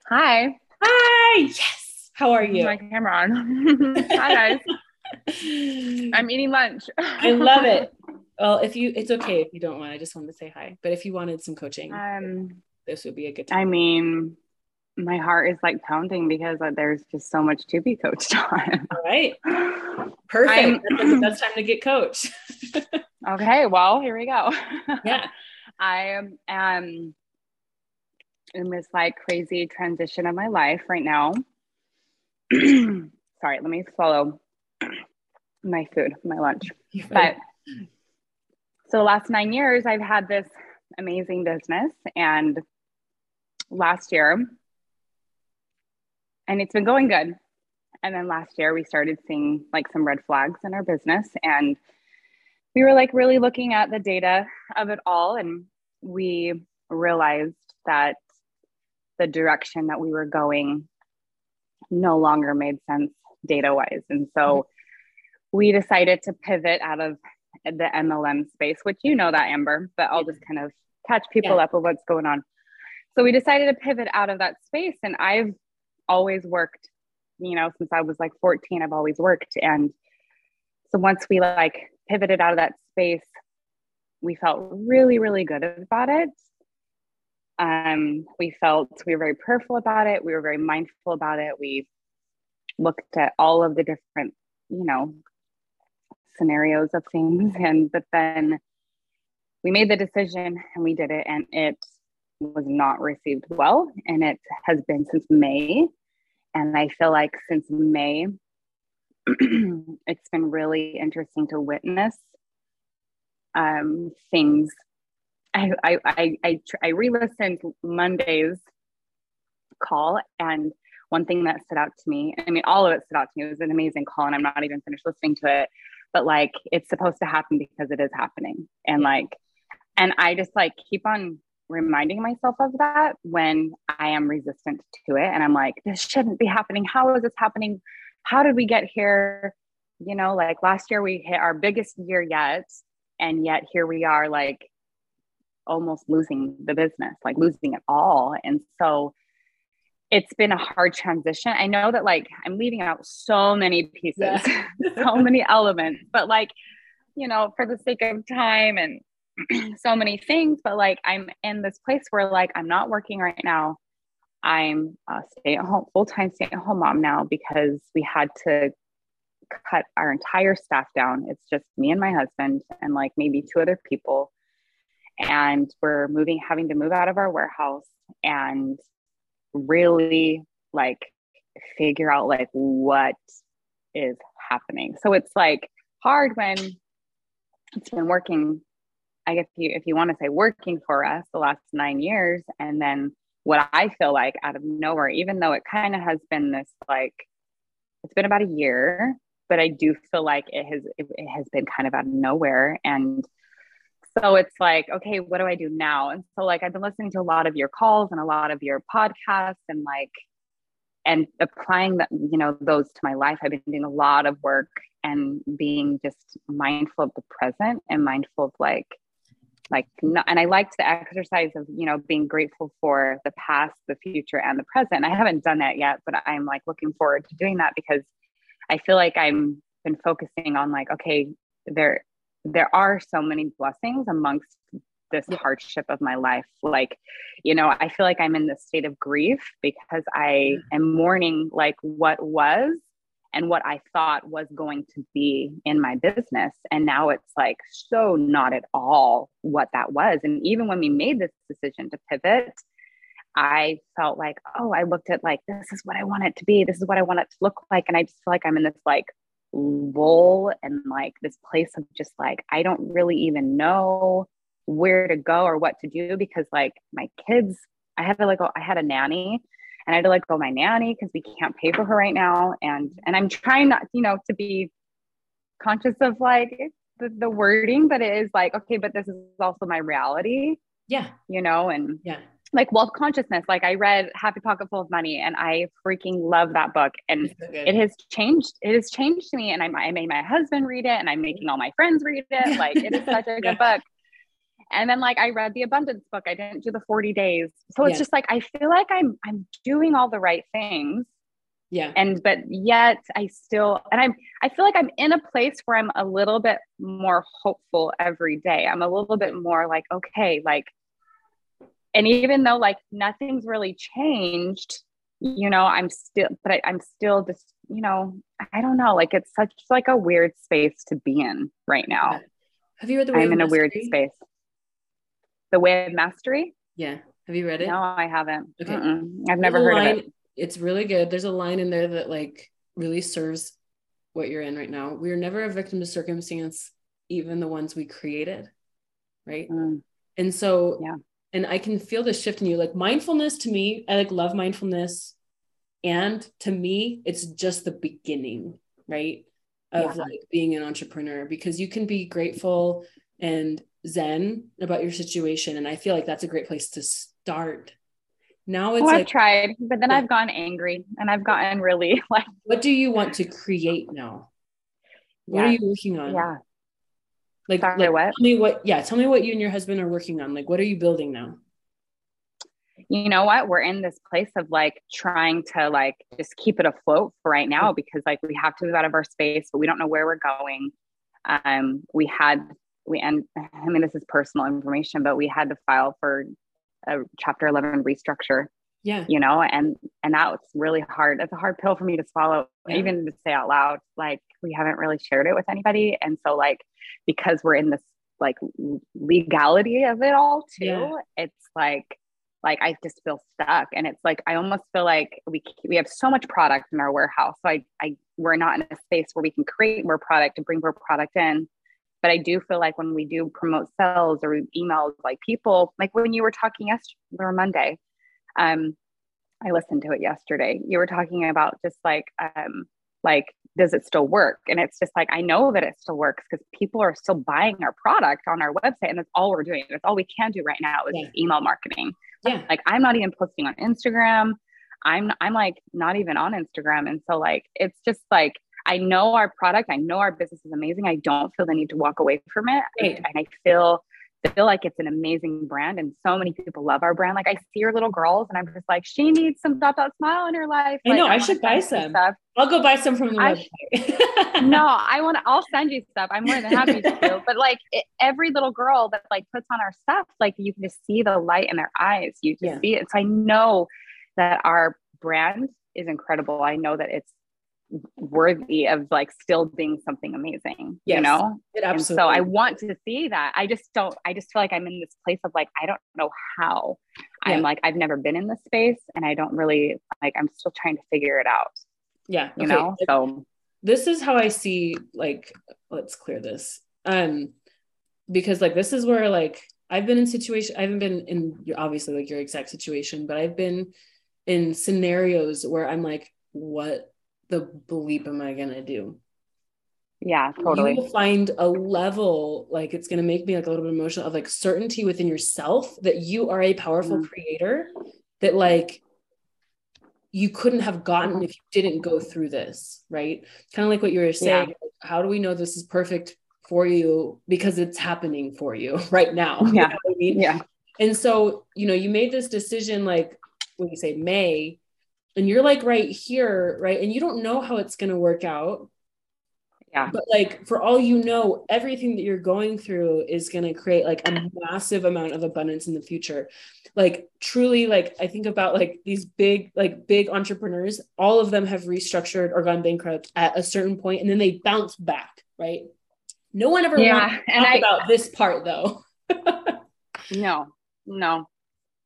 Hi. Hi. Yes. How are you? My camera on. Hi guys. I'm eating lunch. I love it. Well, it's okay if you don't want, I just wanted to say hi, but if you wanted some coaching, this would be a good time. I mean, my heart is like pounding because there's just so much to be coached on. All right. Perfect. That's the best time to get coached. Okay. Well, here we go. Yeah. I am in this like crazy transition of my life right now. Sorry. Let me swallow my food, my lunch. But so the last 9 years, I've had this amazing business, and last year, and it's been going good. And then last year we started seeing like some red flags in our business, and we were like really looking at the data of it all. And we realized that the direction that we were going no longer made sense data wise. And so we decided to pivot out of the MLM space, which you know that, Amber, but I'll just kind of catch people up with what's going on. So we decided to pivot out of that space. And I've always worked, you know, since I was like 14, I've always worked. And so once we like pivoted out of that space, we felt really, really good about it. We were very prayerful about it. We were very mindful about it. We looked at all of the different, you know, scenarios of things. But then we made the decision and we did it, and it was not received well. And it has been since May. And I feel like since May, it's been really interesting to witness things. I re-listened Monday's call, and one thing that stood out to me, I mean, all of it stood out to me. It was an amazing call, and I'm not even finished listening to it, but like, it's supposed to happen because it is happening. And like, and I just like keep on reminding myself of that when I am resistant to it. And I'm like, this shouldn't be happening. How is this happening? How did we get here? You know, like last year we hit our biggest year yet. And yet here we are like almost losing the business, like losing it all. And so it's been a hard transition. I know that like I'm leaving out so many pieces, so many elements, but like, you know, for the sake of time and so many things, but like I'm in this place where like I'm not working right now. I'm a full-time stay-at-home mom now because we had to cut our entire staff down. It's just me and my husband and like maybe two other people. And we're having to move out of our warehouse and really like figure out like what is happening. So it's like hard when it's been working, I guess if you want to say working for us the last 9 years. And then what I feel like out of nowhere, even though it kind of has been this, like, it's been about a year, but I do feel like it has been kind of out of nowhere. And so it's like, okay, what do I do now? And so like, I've been listening to a lot of your calls and a lot of your podcasts and like, and applying that, you know, those to my life. I've been doing a lot of work and being just mindful of the present and mindful of like, not, and I liked the exercise of, you know, being grateful for the past, the future, and the present. I haven't done that yet, but I'm like looking forward to doing that because I feel like I'm been focusing on like, okay, there are so many blessings amongst this hardship of my life. Like, you know, I feel like I'm in this state of grief because I am mourning like what was and what I thought was going to be in my business. And now it's like, so not at all what that was. And even when we made this decision to pivot, I felt like, oh, I looked at like, this is what I want it to be. This is what I want it to look like. And I just feel like I'm in this like lull and like this place of just like, I don't really even know where to go or what to do because like my kids, I had to let go my nanny because we can't pay for her right now. And I'm trying not, you know, to be conscious of like the wording, but it is like, okay, but this is also my reality. Yeah. You know, and like wealth consciousness, like I read Happy Pocket Full of Money and I freaking love that book. And it has changed me. And I made my husband read it and I'm making all my friends read it. Like it is such a good book. And then like, I read the abundance book, I didn't do the 40 days. So it's just like, I feel like I'm doing all the right things. Yeah. And, but yet I still, and I feel like I'm in a place where I'm a little bit more hopeful every day. I'm a little bit more like, okay, like, and even though like nothing's really changed, you know, I'm still just, you know, I don't know, like it's such like a weird space to be in right now. Have you read The Way of Mastery? I'm in a weird space. The Way of Mastery? Yeah. Have you read it? No, I haven't. Okay. I've never heard of it. It's really good. There's a line in there that like really serves what you're in right now. We are never a victim to circumstance, even the ones we created. Right. And so, and I can feel the shift in you, like mindfulness to me, I like love mindfulness. And to me, it's just the beginning, right. Of like being an entrepreneur, because you can be grateful and zen about your situation. And I feel like that's a great place to start. Now it's I've tried, but then I've gone angry and I've gotten really like, what do you want to create now? What are you working on? Yeah. Tell me what you and your husband are working on. Like, what are you building now? You know what? We're in this place of trying to just keep it afloat for right now, because we have to move out of our space, but we don't know where we're going. This is personal information, but we had to file for a Chapter 11 restructure. Yeah. You know, and that was really hard. That's a hard pill for me to swallow, even to say out loud. We haven't really shared it with anybody. And so because we're in this legality of it all too, it's like, I just feel stuck. And it's I almost feel we have so much product in our warehouse. So we're not in a space where we can create more product and bring more product in. But I do feel when we do promote sales or emails, people, when you were talking yesterday or Monday, I listened to it yesterday. You were talking about just does it still work? And it's just I know that it still works because people are still buying our product on our website, and that's all we're doing. That's all we can do right now is just email marketing. Yeah. I'm not even posting on Instagram. I'm not even on Instagram. And so it's just I know our product. I know our business is amazing. I don't feel the need to walk away from it. Right. And I feel like it's an amazing brand, and so many people love our brand. I see your little girls, and I'm just she needs some Dot Smile in her life. I know I should buy some. I'll go buy some from the website. I'll send you stuff. I'm more than happy to. But every little girl that puts on our stuff, you can just see the light in their eyes. You just see it. So I know that our brand is incredible. I know that it's worthy of still being something amazing, you know? It absolutely. And so I want to see that. I just feel I'm in this place of I don't know how. Yeah. I'm I've never been in this space, and I don't really, I'm still trying to figure it out. Yeah. Okay. You know, so this is how I see, let's clear this. Because this is where I've been in situation. I haven't been in obviously your exact situation, but I've been in scenarios where I'm what the bleep am I going to do? Yeah, totally. You will find a level, it's going to make me a little bit emotional, of certainty within yourself that you are a powerful creator that you couldn't have gotten if you didn't go through this, right? Kind of what you were saying, how do we know this is perfect for you? Because it's happening for you right now. Yeah. You know what I mean? Yeah. And so, you made this decision, when you say May, and you're right here, right? And you don't know how it's going to work out. Yeah. But for all you know, everything that you're going through is going to create a massive amount of abundance in the future. Truly, I think about these big entrepreneurs, all of them have restructured or gone bankrupt at a certain point, and then they bounce back, right? No one ever wants to talk about this part though. No.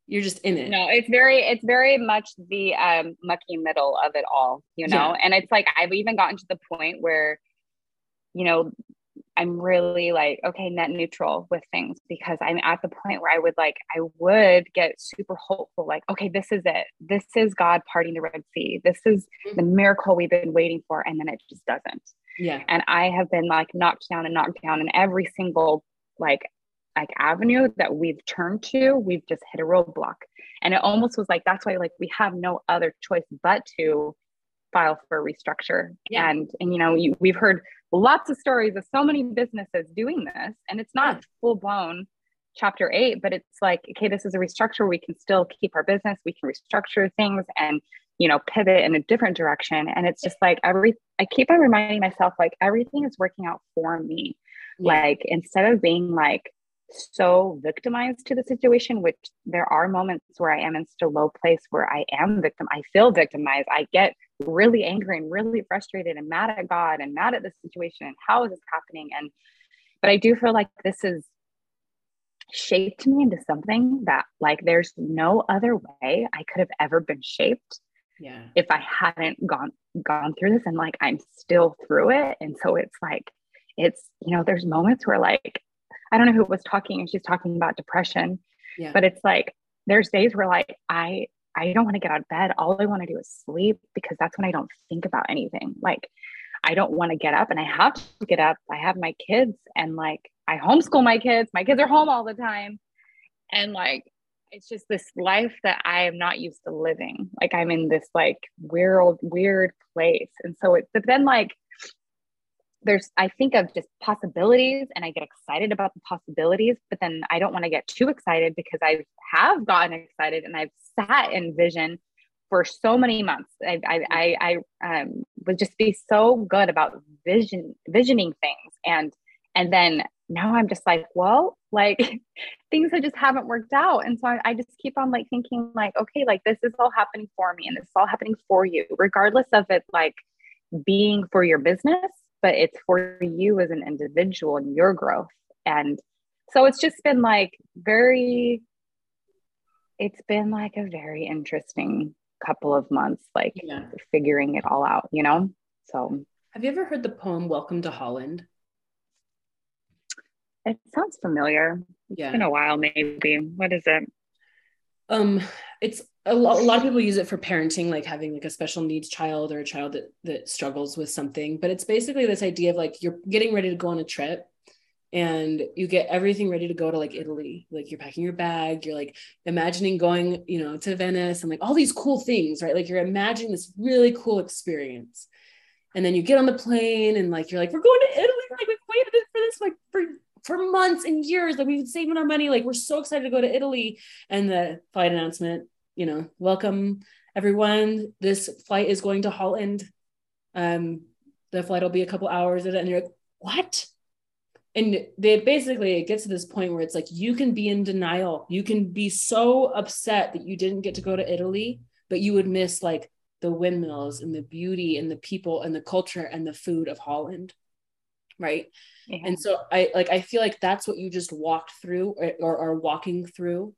You're just in it. No, it's very much the mucky middle of it all, you know? Yeah. And it's I've even gotten to the point where, I'm really okay, net neutral with things, because I'm at the point where I would get super hopeful. Okay, this is it. This is God parting the Red Sea. This is the miracle we've been waiting for. And then it just doesn't. Yeah. And I have been knocked down in every single, avenue that we've turned to, we've just hit a roadblock. And it almost was that's why we have no other choice but to file for a restructure. Yeah. And we've heard lots of stories of so many businesses doing this, and it's not full blown Chapter 8, but it's okay, this is a restructure. We can still keep our business. We can restructure things and, pivot in a different direction. And it's just I keep on reminding myself, everything is working out for me. Yeah. Instead of being so victimized to the situation, which there are moments where I am in such a low place where I am victim. I feel victimized. I get really angry and really frustrated and mad at God and mad at the situation and how is this happening? But I do feel this has shaped me into something that there's no other way I could have ever been shaped. Yeah. If I hadn't gone through this, and I'm still through it. And so it's there's moments where I don't know who was talking, and she's talking about depression, but it's there's days where I don't want to get out of bed. All I want to do is sleep, because that's when I don't think about anything. I don't want to get up, and I have to get up. I have my kids, and I homeschool my kids. My kids are home all the time. And it's just this life that I am not used to living. I'm in this weird place. And so but then there's, I think of just possibilities and I get excited about the possibilities, but then I don't want to get too excited because I have gotten excited and I've sat in vision for so many months. I would just be so good about visioning things. And then now I'm just like, well, like things that just haven't worked out. And so I just keep on like thinking like, okay, like this is all happening for me and it's all happening for you, regardless of it, like being for your business, but it's for you as an individual and your growth. And so it's just been like a very interesting couple of months, like figuring it all out, you know? So have you ever heard the poem, Welcome to Holland? It sounds familiar. Yeah. It's been a while, maybe. What is it? It's a lot of people use it for parenting, like having like a special needs child or a child that struggles with something, but it's basically this idea of like, you're getting ready to go on a trip and you get everything ready to go to like Italy, like you're packing your bag, you're like imagining going, you know, to Venice and like all these cool things, right? Like you're imagining this really cool experience. And then you get on the plane and like, you're like, we're going to Italy. Like we've waited for this, like for months and years, like we've been saving our money. Like we're so excited to go to Italy. And the flight announcement, you know, welcome everyone. This flight is going to Holland. The flight will be a couple hours. And you're like, what? And they basically, it gets to this point where it's like, you can be in denial. You can be so upset that you didn't get to go to Italy, but you would miss like the windmills and the beauty and the people and the culture and the food of Holland. Right. Yeah. And so I feel like that's what you just walked through or are walking through.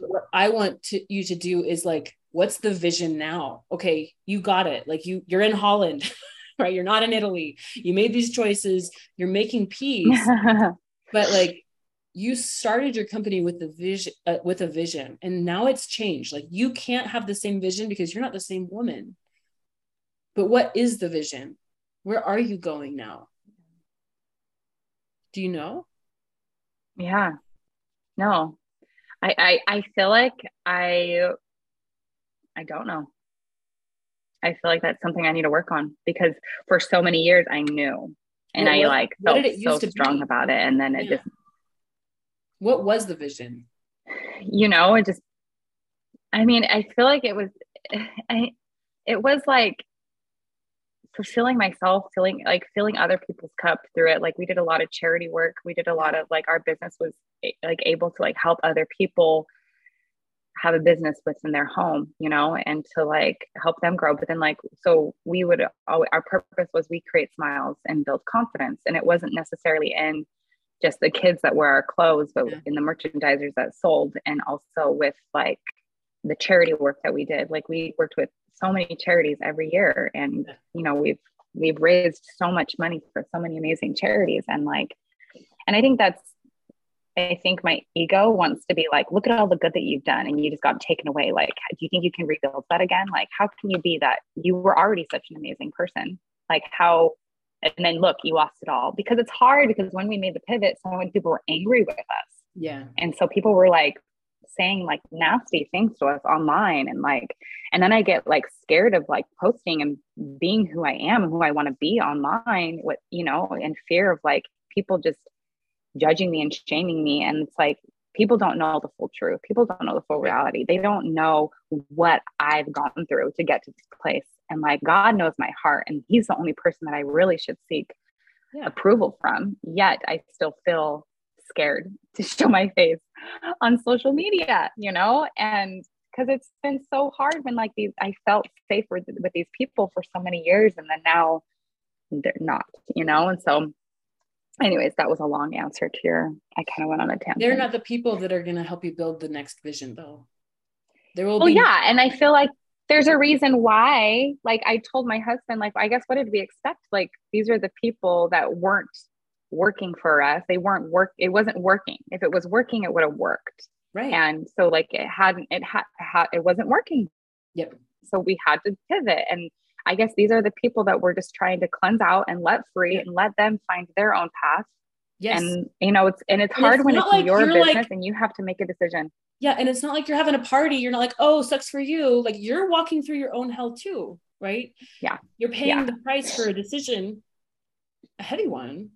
What I want you to do is like, what's the vision now? Okay. You got it. Like you're in Holland, right? You're not in Italy. You made these choices. You're making peace, but like you started your company with a vision and now it's changed. Like you can't have the same vision because you're not the same woman, but what is the vision? Where are you going now? Do you know? Yeah, no, I feel like I don't know. I feel like that's something I need to work on because for so many years I knew and I like felt so strong about it. And then it just. What was the vision? You know, it just, I mean, I feel like it was like, fulfilling myself, filling other people's cup through it. Like we did a lot of charity work. We did a lot of like, our business was like able to like help other people have a business within their home, you know, and to like help them grow. But then like, so we would, our purpose was we create smiles and build confidence. And it wasn't necessarily in just the kids that wear our clothes, but in the merchandisers that sold. And also with like the charity work that we did, like we worked with so many charities every year. And, you know, we've raised so much money for so many amazing charities. And like, and I think my ego wants to be like, look at all the good that you've done. And you just got taken away. Like, do you think you can rebuild that again? Like, how can you be that? You were already such an amazing person. Like how, and then look, you lost it all because it's hard because when we made the pivot, so many people were angry with us. Yeah. And so people were like, saying like nasty things to us online and like, and then I get like scared of like posting and being who I am and who I want to be online with, you know, in fear of like people just judging me and shaming me. And it's like, people don't know the full truth. People don't know the full reality. They don't know what I've gone through to get to this place. And like, God knows my heart and he's the only person that I really should seek approval from. Yet I still feel scared to show my face on social media, you know, and because it's been so hard when like these, I felt safe with these people for so many years and then now they're not, you know? And so anyways, that was a long answer to your, I kind of went on a tangent. They're not the people that are going to help you build the next vision though. There will be. Yeah. And I feel like there's a reason why, like I told my husband, like, I guess, what did we expect? Like, these are the people that weren't working for us. It wasn't working. If it was working, it would have worked. Right. And so like it wasn't working. Yep. So we had to pivot. And I guess these are the people that we're just trying to cleanse out and let free and let them find their own path. Yes. And you know, it's hard when it's like your business like, and you have to make a decision. Yeah. And it's not like you're having a party. You're not like, oh, sucks for you. Like you're walking through your own hell too. Right. Yeah. You're paying the price for a decision a heavy one.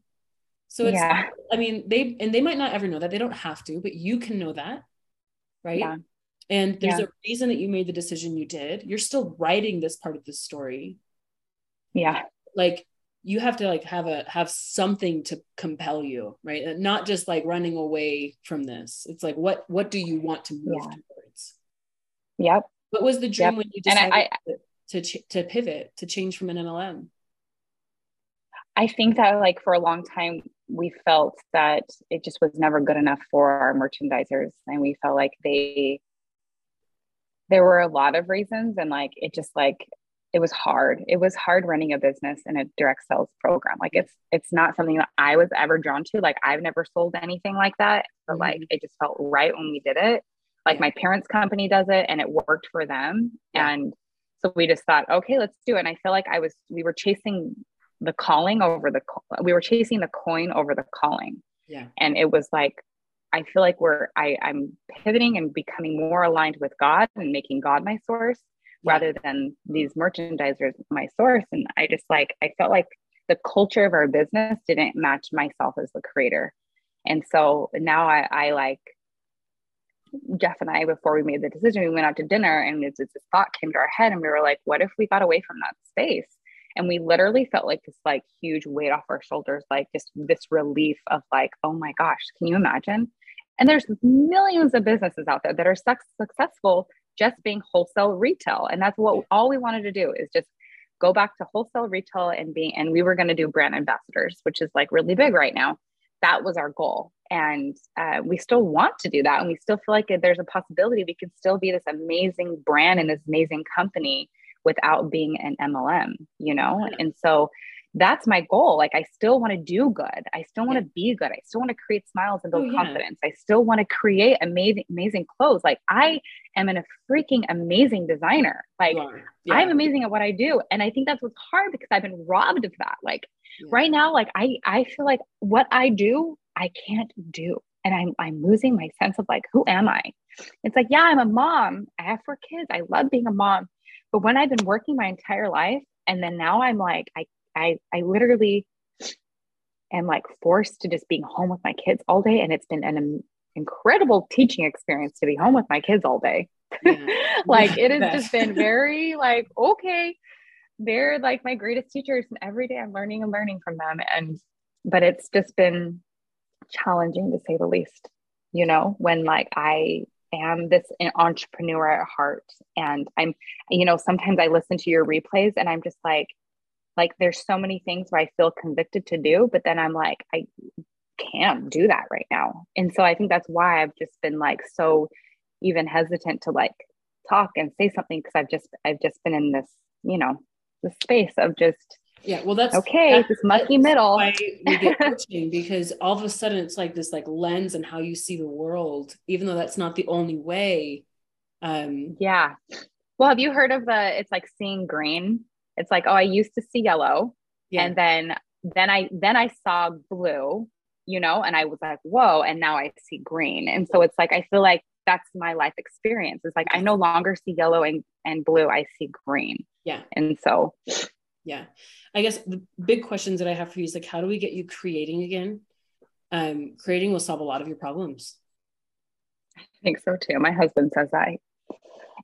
So it's, yeah. I mean, they might not ever know that. They don't have to, but you can know that. Right. Yeah. And there's a reason that you made the decision you did. You're still writing this part of the story. Yeah. Like you have to like have something to compel you, right? And not just like running away from this. It's like, what do you want to move towards? Yep. What was the dream when you decided to pivot, to change from an MLM? I think that like for a long time, we felt that it just was never good enough for our merchandisers. And we felt like there were a lot of reasons. And like, it just like, it was hard running a business in a direct sales program. Like it's not something that I was ever drawn to. Like I've never sold anything like that, but like, it just felt right when we did it. Like my parents' company does it and it worked for them. Yeah. And so we just thought, okay, let's do it. And I feel like we were chasing the calling over we were chasing the coin over the calling. Yeah. And it was like, I feel like I'm pivoting and becoming more aligned with God and making God my source rather than these merchandisers my source. And I just like, I felt like the culture of our business didn't match myself as the creator. And so now I like, Jeff and I, before we made the decision, we went out to dinner and this thought came to our head and we were like, what if we got away from that space? And we literally felt like this like huge weight off our shoulders, like just this relief of like, oh my gosh, can you imagine? And there's millions of businesses out there that are successful just being wholesale retail. And that's what all we wanted to do is just go back to wholesale retail and we were going to do brand ambassadors, which is like really big right now. That was our goal. And we still want to do that. And we still feel like there's a possibility we can still be this amazing brand and this amazing company without being an MLM, you know? Mm-hmm. And so that's my goal. Like, I still want to do good. I still want to be good. I still want to create smiles and build confidence. I still want to create amazing clothes. Like I am a freaking amazing designer. Like I'm amazing at what I do. And I think that's what's hard because I've been robbed of that. Like right now, like I feel like what I do, I can't do. And I'm losing my sense of like, who am I? It's like, yeah, I'm a mom. I have 4 kids. I love being a mom. But when I've been working my entire life, and then now I'm like, I literally am like forced to just being home with my kids all day. And it's been an incredible teaching experience to be home with my kids all day. Yeah. Like it has just been very like, okay, they're like my greatest teachers. And every day I'm learning and learning from them. But it's just been challenging to say the least, you know, when like I am this entrepreneur at heart. And I'm, you know, sometimes I listen to your replays and I'm just like there's so many things where I feel convicted to do, but then I'm like, I can't do that right now. And so I think that's why I've just been like, so even hesitant to like talk and say something. Cause I've just been in this, you know, the space of just, yeah, well, that's okay. This mucky middle. Why we get coaching, because all of a sudden it's like this like lens and how you see the world, even though that's not the only way. Yeah. Well, have you heard of it's like seeing green? It's like, oh, I used to see yellow. Yeah. And then I saw blue, you know, and I was like, whoa, and now I see green. And so it's like, I feel like that's my life experience. It's like, I no longer see yellow and blue. I see green. Yeah. And so yeah. I guess the big questions that I have for you is like, how do we get you creating again? Creating will solve a lot of your problems. I think so too. My husband says that.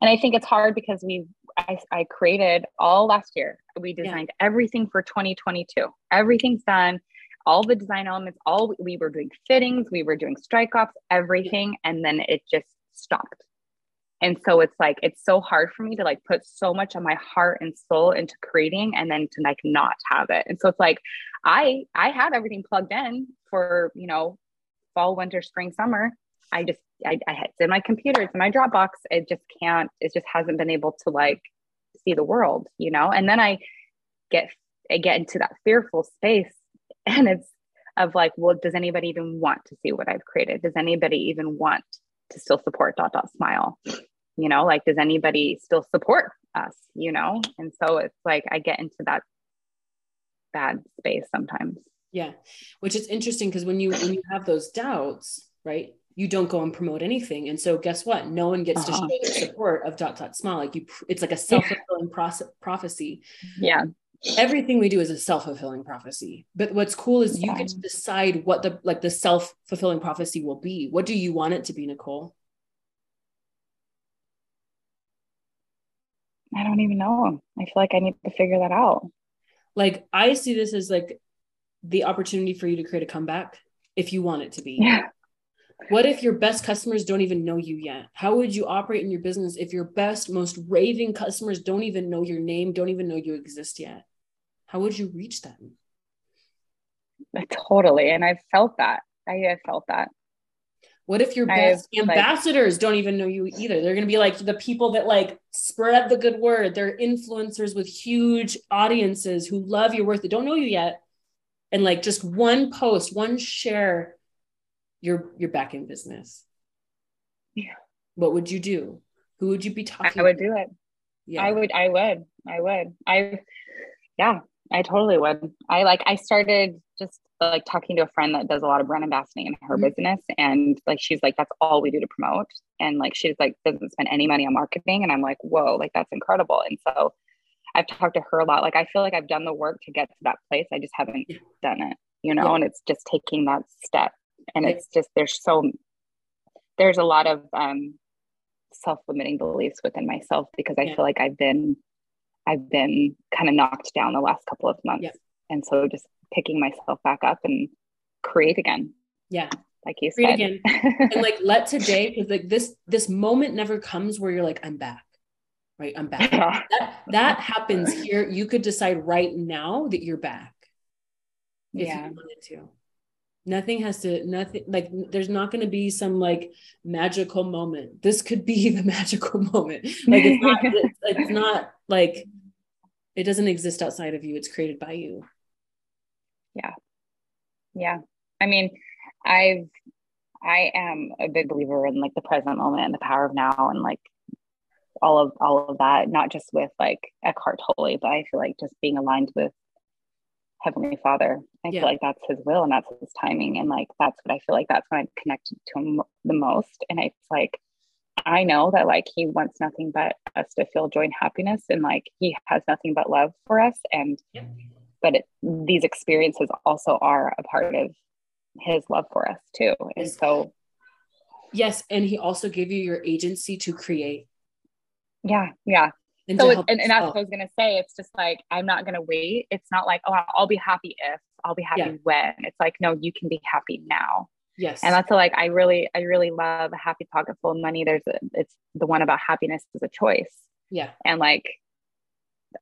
And I think it's hard because I created all last year. We designed everything for 2022. Everything's done. All the design elements, we were doing fittings, we were doing strike offs, everything. And then it just stopped. And so it's like, it's so hard for me to like put so much of my heart and soul into creating and then to like not have it. And so it's like, I had everything plugged in for, you know, fall, winter, spring, summer. It's in my computer, it's in my Dropbox. It just hasn't been able to like see the world, you know? And then I get into that fearful space and it's of like, well, does anybody even want to see what I've created? Does anybody even want to still support .. You know, like, does anybody still support us, you know? And so it's like, I get into that bad space sometimes. Yeah. Which is interesting. Cause when you have those doubts, right, you don't go and promote anything. And so guess what? No one gets to show the support of .. Like it's like a self-fulfilling prophecy. Yeah. everything we do is a self-fulfilling prophecy. But what's cool is you get to decide what the self-fulfilling prophecy will be. What do you want it to be, Nicole? I don't even know. I feel like I need to figure that out. Like, I see this as like the opportunity for you to create a comeback if you want it to be. Yeah. What if your best customers don't even know you yet? How would you operate in your business if your best, most raving customers don't even know your name, don't even know you exist yet? How would you reach them? Totally. And I've felt that. I have felt that. What if your best ambassadors don't even know you either? They're going to be like the people that like spread the good word. They're influencers with huge audiences who love your work that don't know you yet. And like just one post, one share, you're back in business. Yeah. What would you do? Who would you be talking to? I would do it. Yeah. I totally would. I started just like talking to a friend that does a lot of brand ambassadoring in her business. And like, she's like, that's all we do to promote. And like, she's like, doesn't spend any money on marketing. And I'm like, whoa, like that's incredible. And so I've talked to her a lot. Like, I feel like I've done the work to get to that place. I just haven't done it, you know, and it's just taking that step. And it's just, there's a lot of self-limiting beliefs within myself because I feel like I've been kind of knocked down the last couple of months. Yeah. And so just picking myself back up and create again. Yeah. Like you said. Create again. And like, let today, because like this moment never comes where you're like, I'm back, right? I'm back. Yeah. That happens here. You could decide right now that you're back. If you wanted to. Nothing, like there's not going to be some like magical moment. This could be the magical moment. Like it's not like, it doesn't exist outside of you. It's created by you. Yeah. Yeah. I mean, I am a big believer in like the present moment and the power of now and like all of that, not just with like Eckhart Tolle, but I feel like just being aligned with Heavenly Father. I feel like that's his will and that's his timing. And like, that's what I feel like, that's when I'm connected to him the most. And it's like, I know that like, he wants nothing but us to feel joy and happiness. And like, he has nothing but love for us. And, these experiences also are a part of his love for us too. And so. Yes. And he also gave you your agency to create. Yeah. Yeah. And that's what I was going to say. It's just like, I'm not going to wait. It's not like, oh, I'll be happy if, I'll be happy when. It's like, no, you can be happy now. Yes. And that's like, I really love Happy Pocket Full of Money. It's the one about happiness is a choice. Yeah. And like,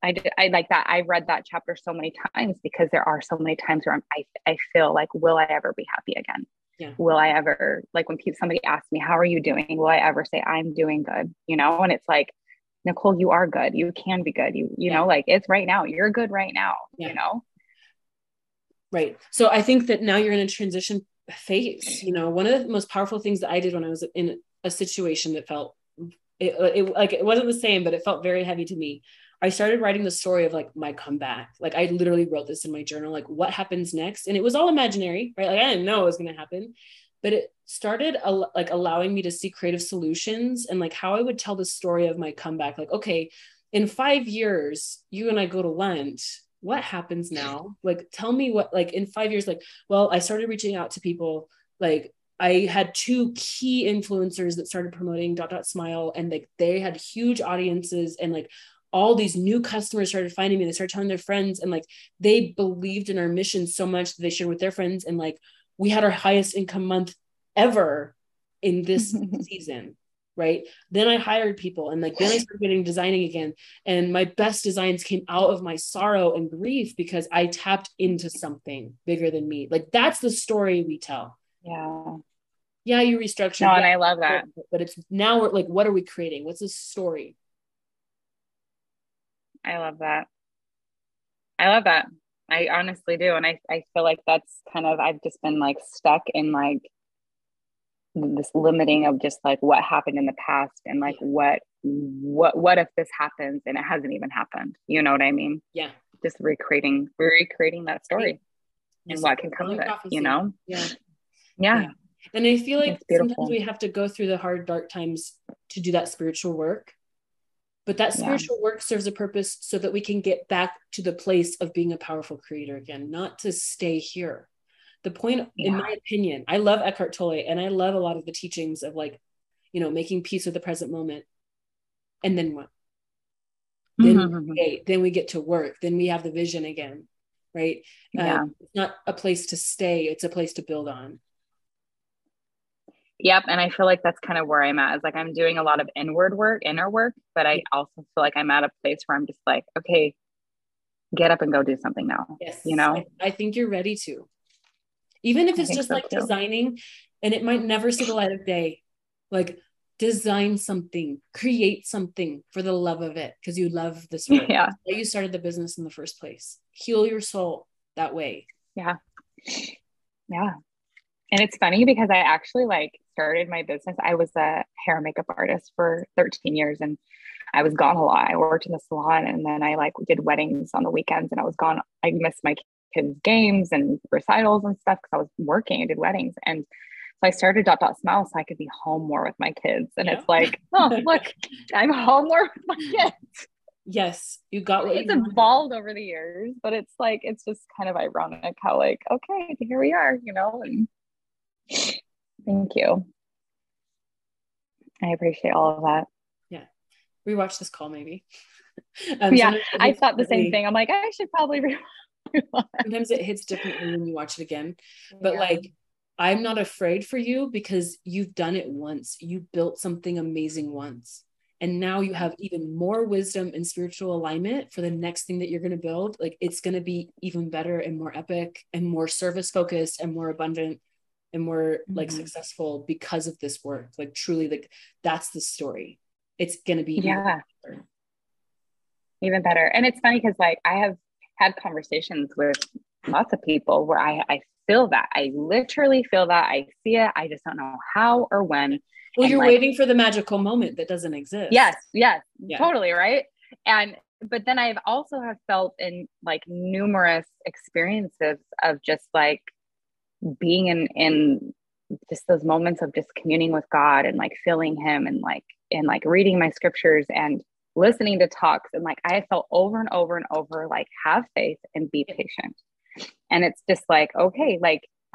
I like that. I read that chapter so many times because there are so many times where I feel like, will I ever be happy again? Yeah. Will I ever, like when somebody asks me, how are you doing? Will I ever say I'm doing good? You know? And it's like, Nicole, you are good. You can be good. You know, like it's right now. You're good right now, you know? Right. So I think that now you're in a transition phase. You know, one of the most powerful things that I did when I was in a situation that felt it wasn't the same, but it felt very heavy to me. I started writing the story of like my comeback. Like I literally wrote this in my journal, like what happens next? And it was all imaginary, right? Like I didn't know it was going to happen, but it started like allowing me to see creative solutions and like how I would tell the story of my comeback. Like, okay, in 5 years, you and I go to lunch. What happens now? Like, tell me what, like in 5 years, like, well, I started reaching out to people. Like I had 2 key influencers that started promoting Dot Smile and like they had huge audiences and like all these new customers started finding me. They started telling their friends and like, they believed in our mission so much that they shared with their friends. And like, we had our highest income month ever in this season. Right. Then I hired people and like, then I started getting designing again. And my best designs came out of my sorrow and grief because I tapped into something bigger than me. Like that's the story we tell. Yeah. Yeah. You restructured. No, and I love that, but it's now we're like, what are we creating? What's the story? I love that. I honestly do. And I feel like that's kind of, I've just been like stuck in like this limiting of just like what happened in the past and like what if this happens and it hasn't even happened, you know what I mean? Yeah. Just recreating that story and what can come of it, you know? Yeah. Yeah. And I feel like sometimes we have to go through the hard, dark times to do that spiritual work. But that spiritual work serves a purpose so that we can get back to the place of being a powerful creator again, not to stay here. The point, in my opinion, I love Eckhart Tolle and I love a lot of the teachings of, like, you know, making peace with the present moment. And then what? Then, then we get to work. Then we have the vision again, right? It's not a place to stay. It's a place to build on. Yep. And I feel like that's kind of where I'm at. It's like, I'm doing a lot of inner work, but I also feel like I'm at a place where I'm just like, okay, get up and go do something now. Yes. You know, I think you're ready to, even if it's just so, like designing, and it might never see the light of day, like design something, create something for the love of it. 'Cause you love this work. Yeah. That's why you started the business in the first place. Heal your soul that way. Yeah. Yeah. And it's funny because I actually started my business. I was a hair and makeup artist for 13 years and I was gone a lot. I worked in the salon and then I did weddings on the weekends and I was gone. I missed my kids' games and recitals and stuff because I was working. I did weddings. And so I started Dot Dot Smile so I could be home more with my kids. And it's like, oh, look, I'm home more with my kids. Yes. You got what it's evolved over the years, but it's like, it's just kind of ironic how okay, here we are, you know, and thank you. I appreciate all of that. Yeah. Rewatch this call maybe. I thought the same thing. I'm like, I should probably rewatch. Sometimes it hits differently when you watch it again. But I'm not afraid for you because you've done it once. You built something amazing once. And now you have even more wisdom and spiritual alignment for the next thing that you're going to build. Like, it's going to be even better and more epic and more service focused and more abundant. And we're successful because of this work. Truly, that's the story. It's going to be even better. And it's funny because I have had conversations with lots of people where I feel that. I literally feel that. I see it. I just don't know how or when. Well, and you're waiting for the magical moment that doesn't exist. Yes, totally. Right. But then I've also have felt in numerous experiences of just being in just those moments of just communing with God and feeling him and reading my scriptures and listening to talks. And I felt over and over and over, have faith and be patient. And it's just okay,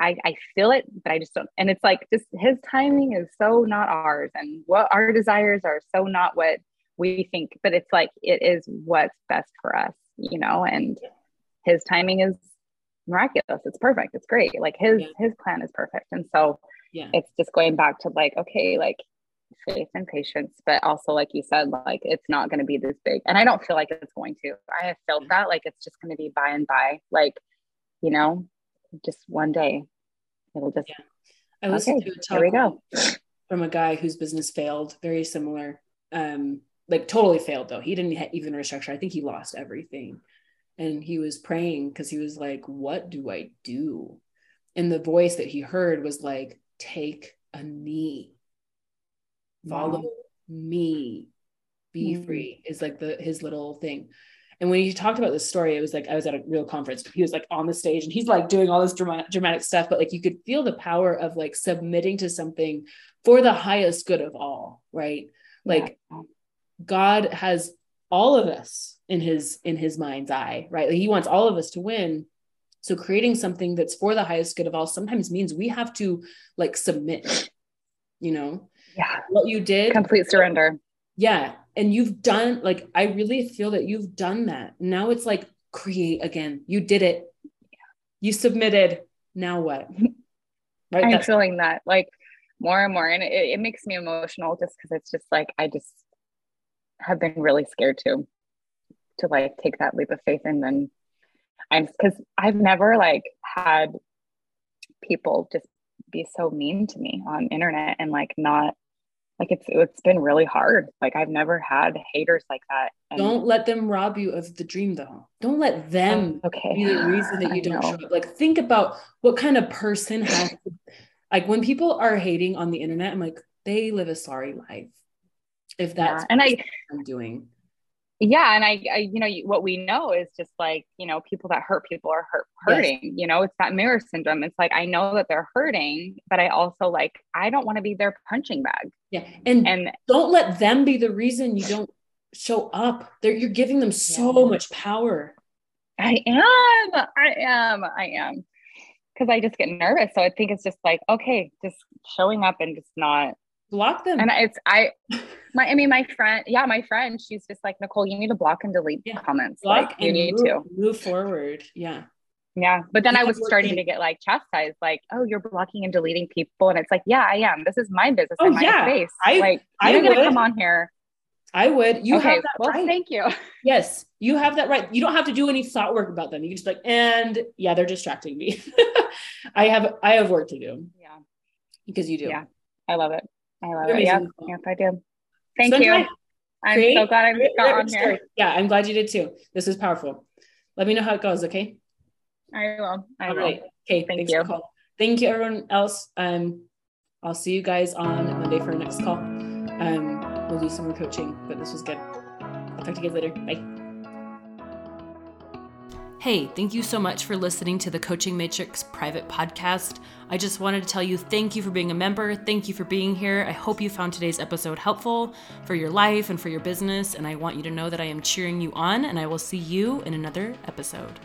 I feel it, but I just don't. And it's just his timing is so not ours, and what our desires are so not what we think, but it's it is what's best for us, you know, and his timing is miraculous. It's perfect. It's great. His plan is perfect. And so it's just going back to faith and patience, but also, you said, it's not going to be this big. And I don't feel like it's going to. I have felt that it's just going to be by and by, you know, just one day it'll just, I listened to a talk from a guy whose business failed, very similar, totally failed though. He didn't even restructure. I think he lost everything. And he was praying because he was what do I do? And the voice that he heard was take a knee, follow me, be free is his little thing. And when he talked about this story, it was I was at a real conference. He was on the stage and he's doing all this dramatic stuff, but you could feel the power of submitting to something for the highest good of all, right? God has all of us in his mind's eye, right? He wants all of us to win. So creating something that's for the highest good of all sometimes means we have to submit, you know, what you did, complete surrender. Yeah. And you've done, I really feel that you've done that. Now it's create again. You did it. Yeah. You submitted. Now what? Right? I'm feeling that more and more. And it makes me emotional just because it's just I just have been really scared to take that leap of faith. And then because I've never had people just be so mean to me on internet and not it's been really hard. I've never had haters like that. And don't let them rob you of the dream though. Don't let them be the reason that you don't show up. Think about what kind of person has when people are hating on the internet, I'm they live a sorry life. If that's what I'm doing. Yeah. And I you know, what we know is just you know, people that hurt people are hurting, yes. You know, it's that mirror syndrome. It's I know that they're hurting, but I also I don't want to be their punching bag. Yeah. And don't let them be the reason you don't show up. You're giving them so much power. I am. Because I just get nervous. So I think it's just like, okay, just showing up and just not block them. And my friend, she's just like, Nicole, you need to block and delete comments. Block like, and move forward. Yeah. Yeah. But then I was starting to get like chastised, like, oh, you're blocking and deleting people. And it's like, yeah, I am. This is my business and my space. You're going to come on here. I would. You have that right. Thank you. Yes. You have that right. You don't have to do any thought work about them. You can just be like, they're distracting me. I have work to do. Yeah. Because you do. Yeah. I love it. I love it. Yeah. Yes, I do. Thank you. I'm so glad I got on here. Yeah. I'm glad you did too. This is powerful. Let me know how it goes. Okay. I will. All right. Okay. Thank you. Nicole. Thank you, everyone else. I'll see you guys on Monday for our next call. We'll do some more coaching, but this was good. I'll talk to you guys later. Bye. Hey, thank you so much for listening to the Coaching Matrix private podcast. I just wanted to tell you thank you for being a member. Thank you for being here. I hope you found today's episode helpful for your life and for your business. And I want you to know that I am cheering you on, and I will see you in another episode.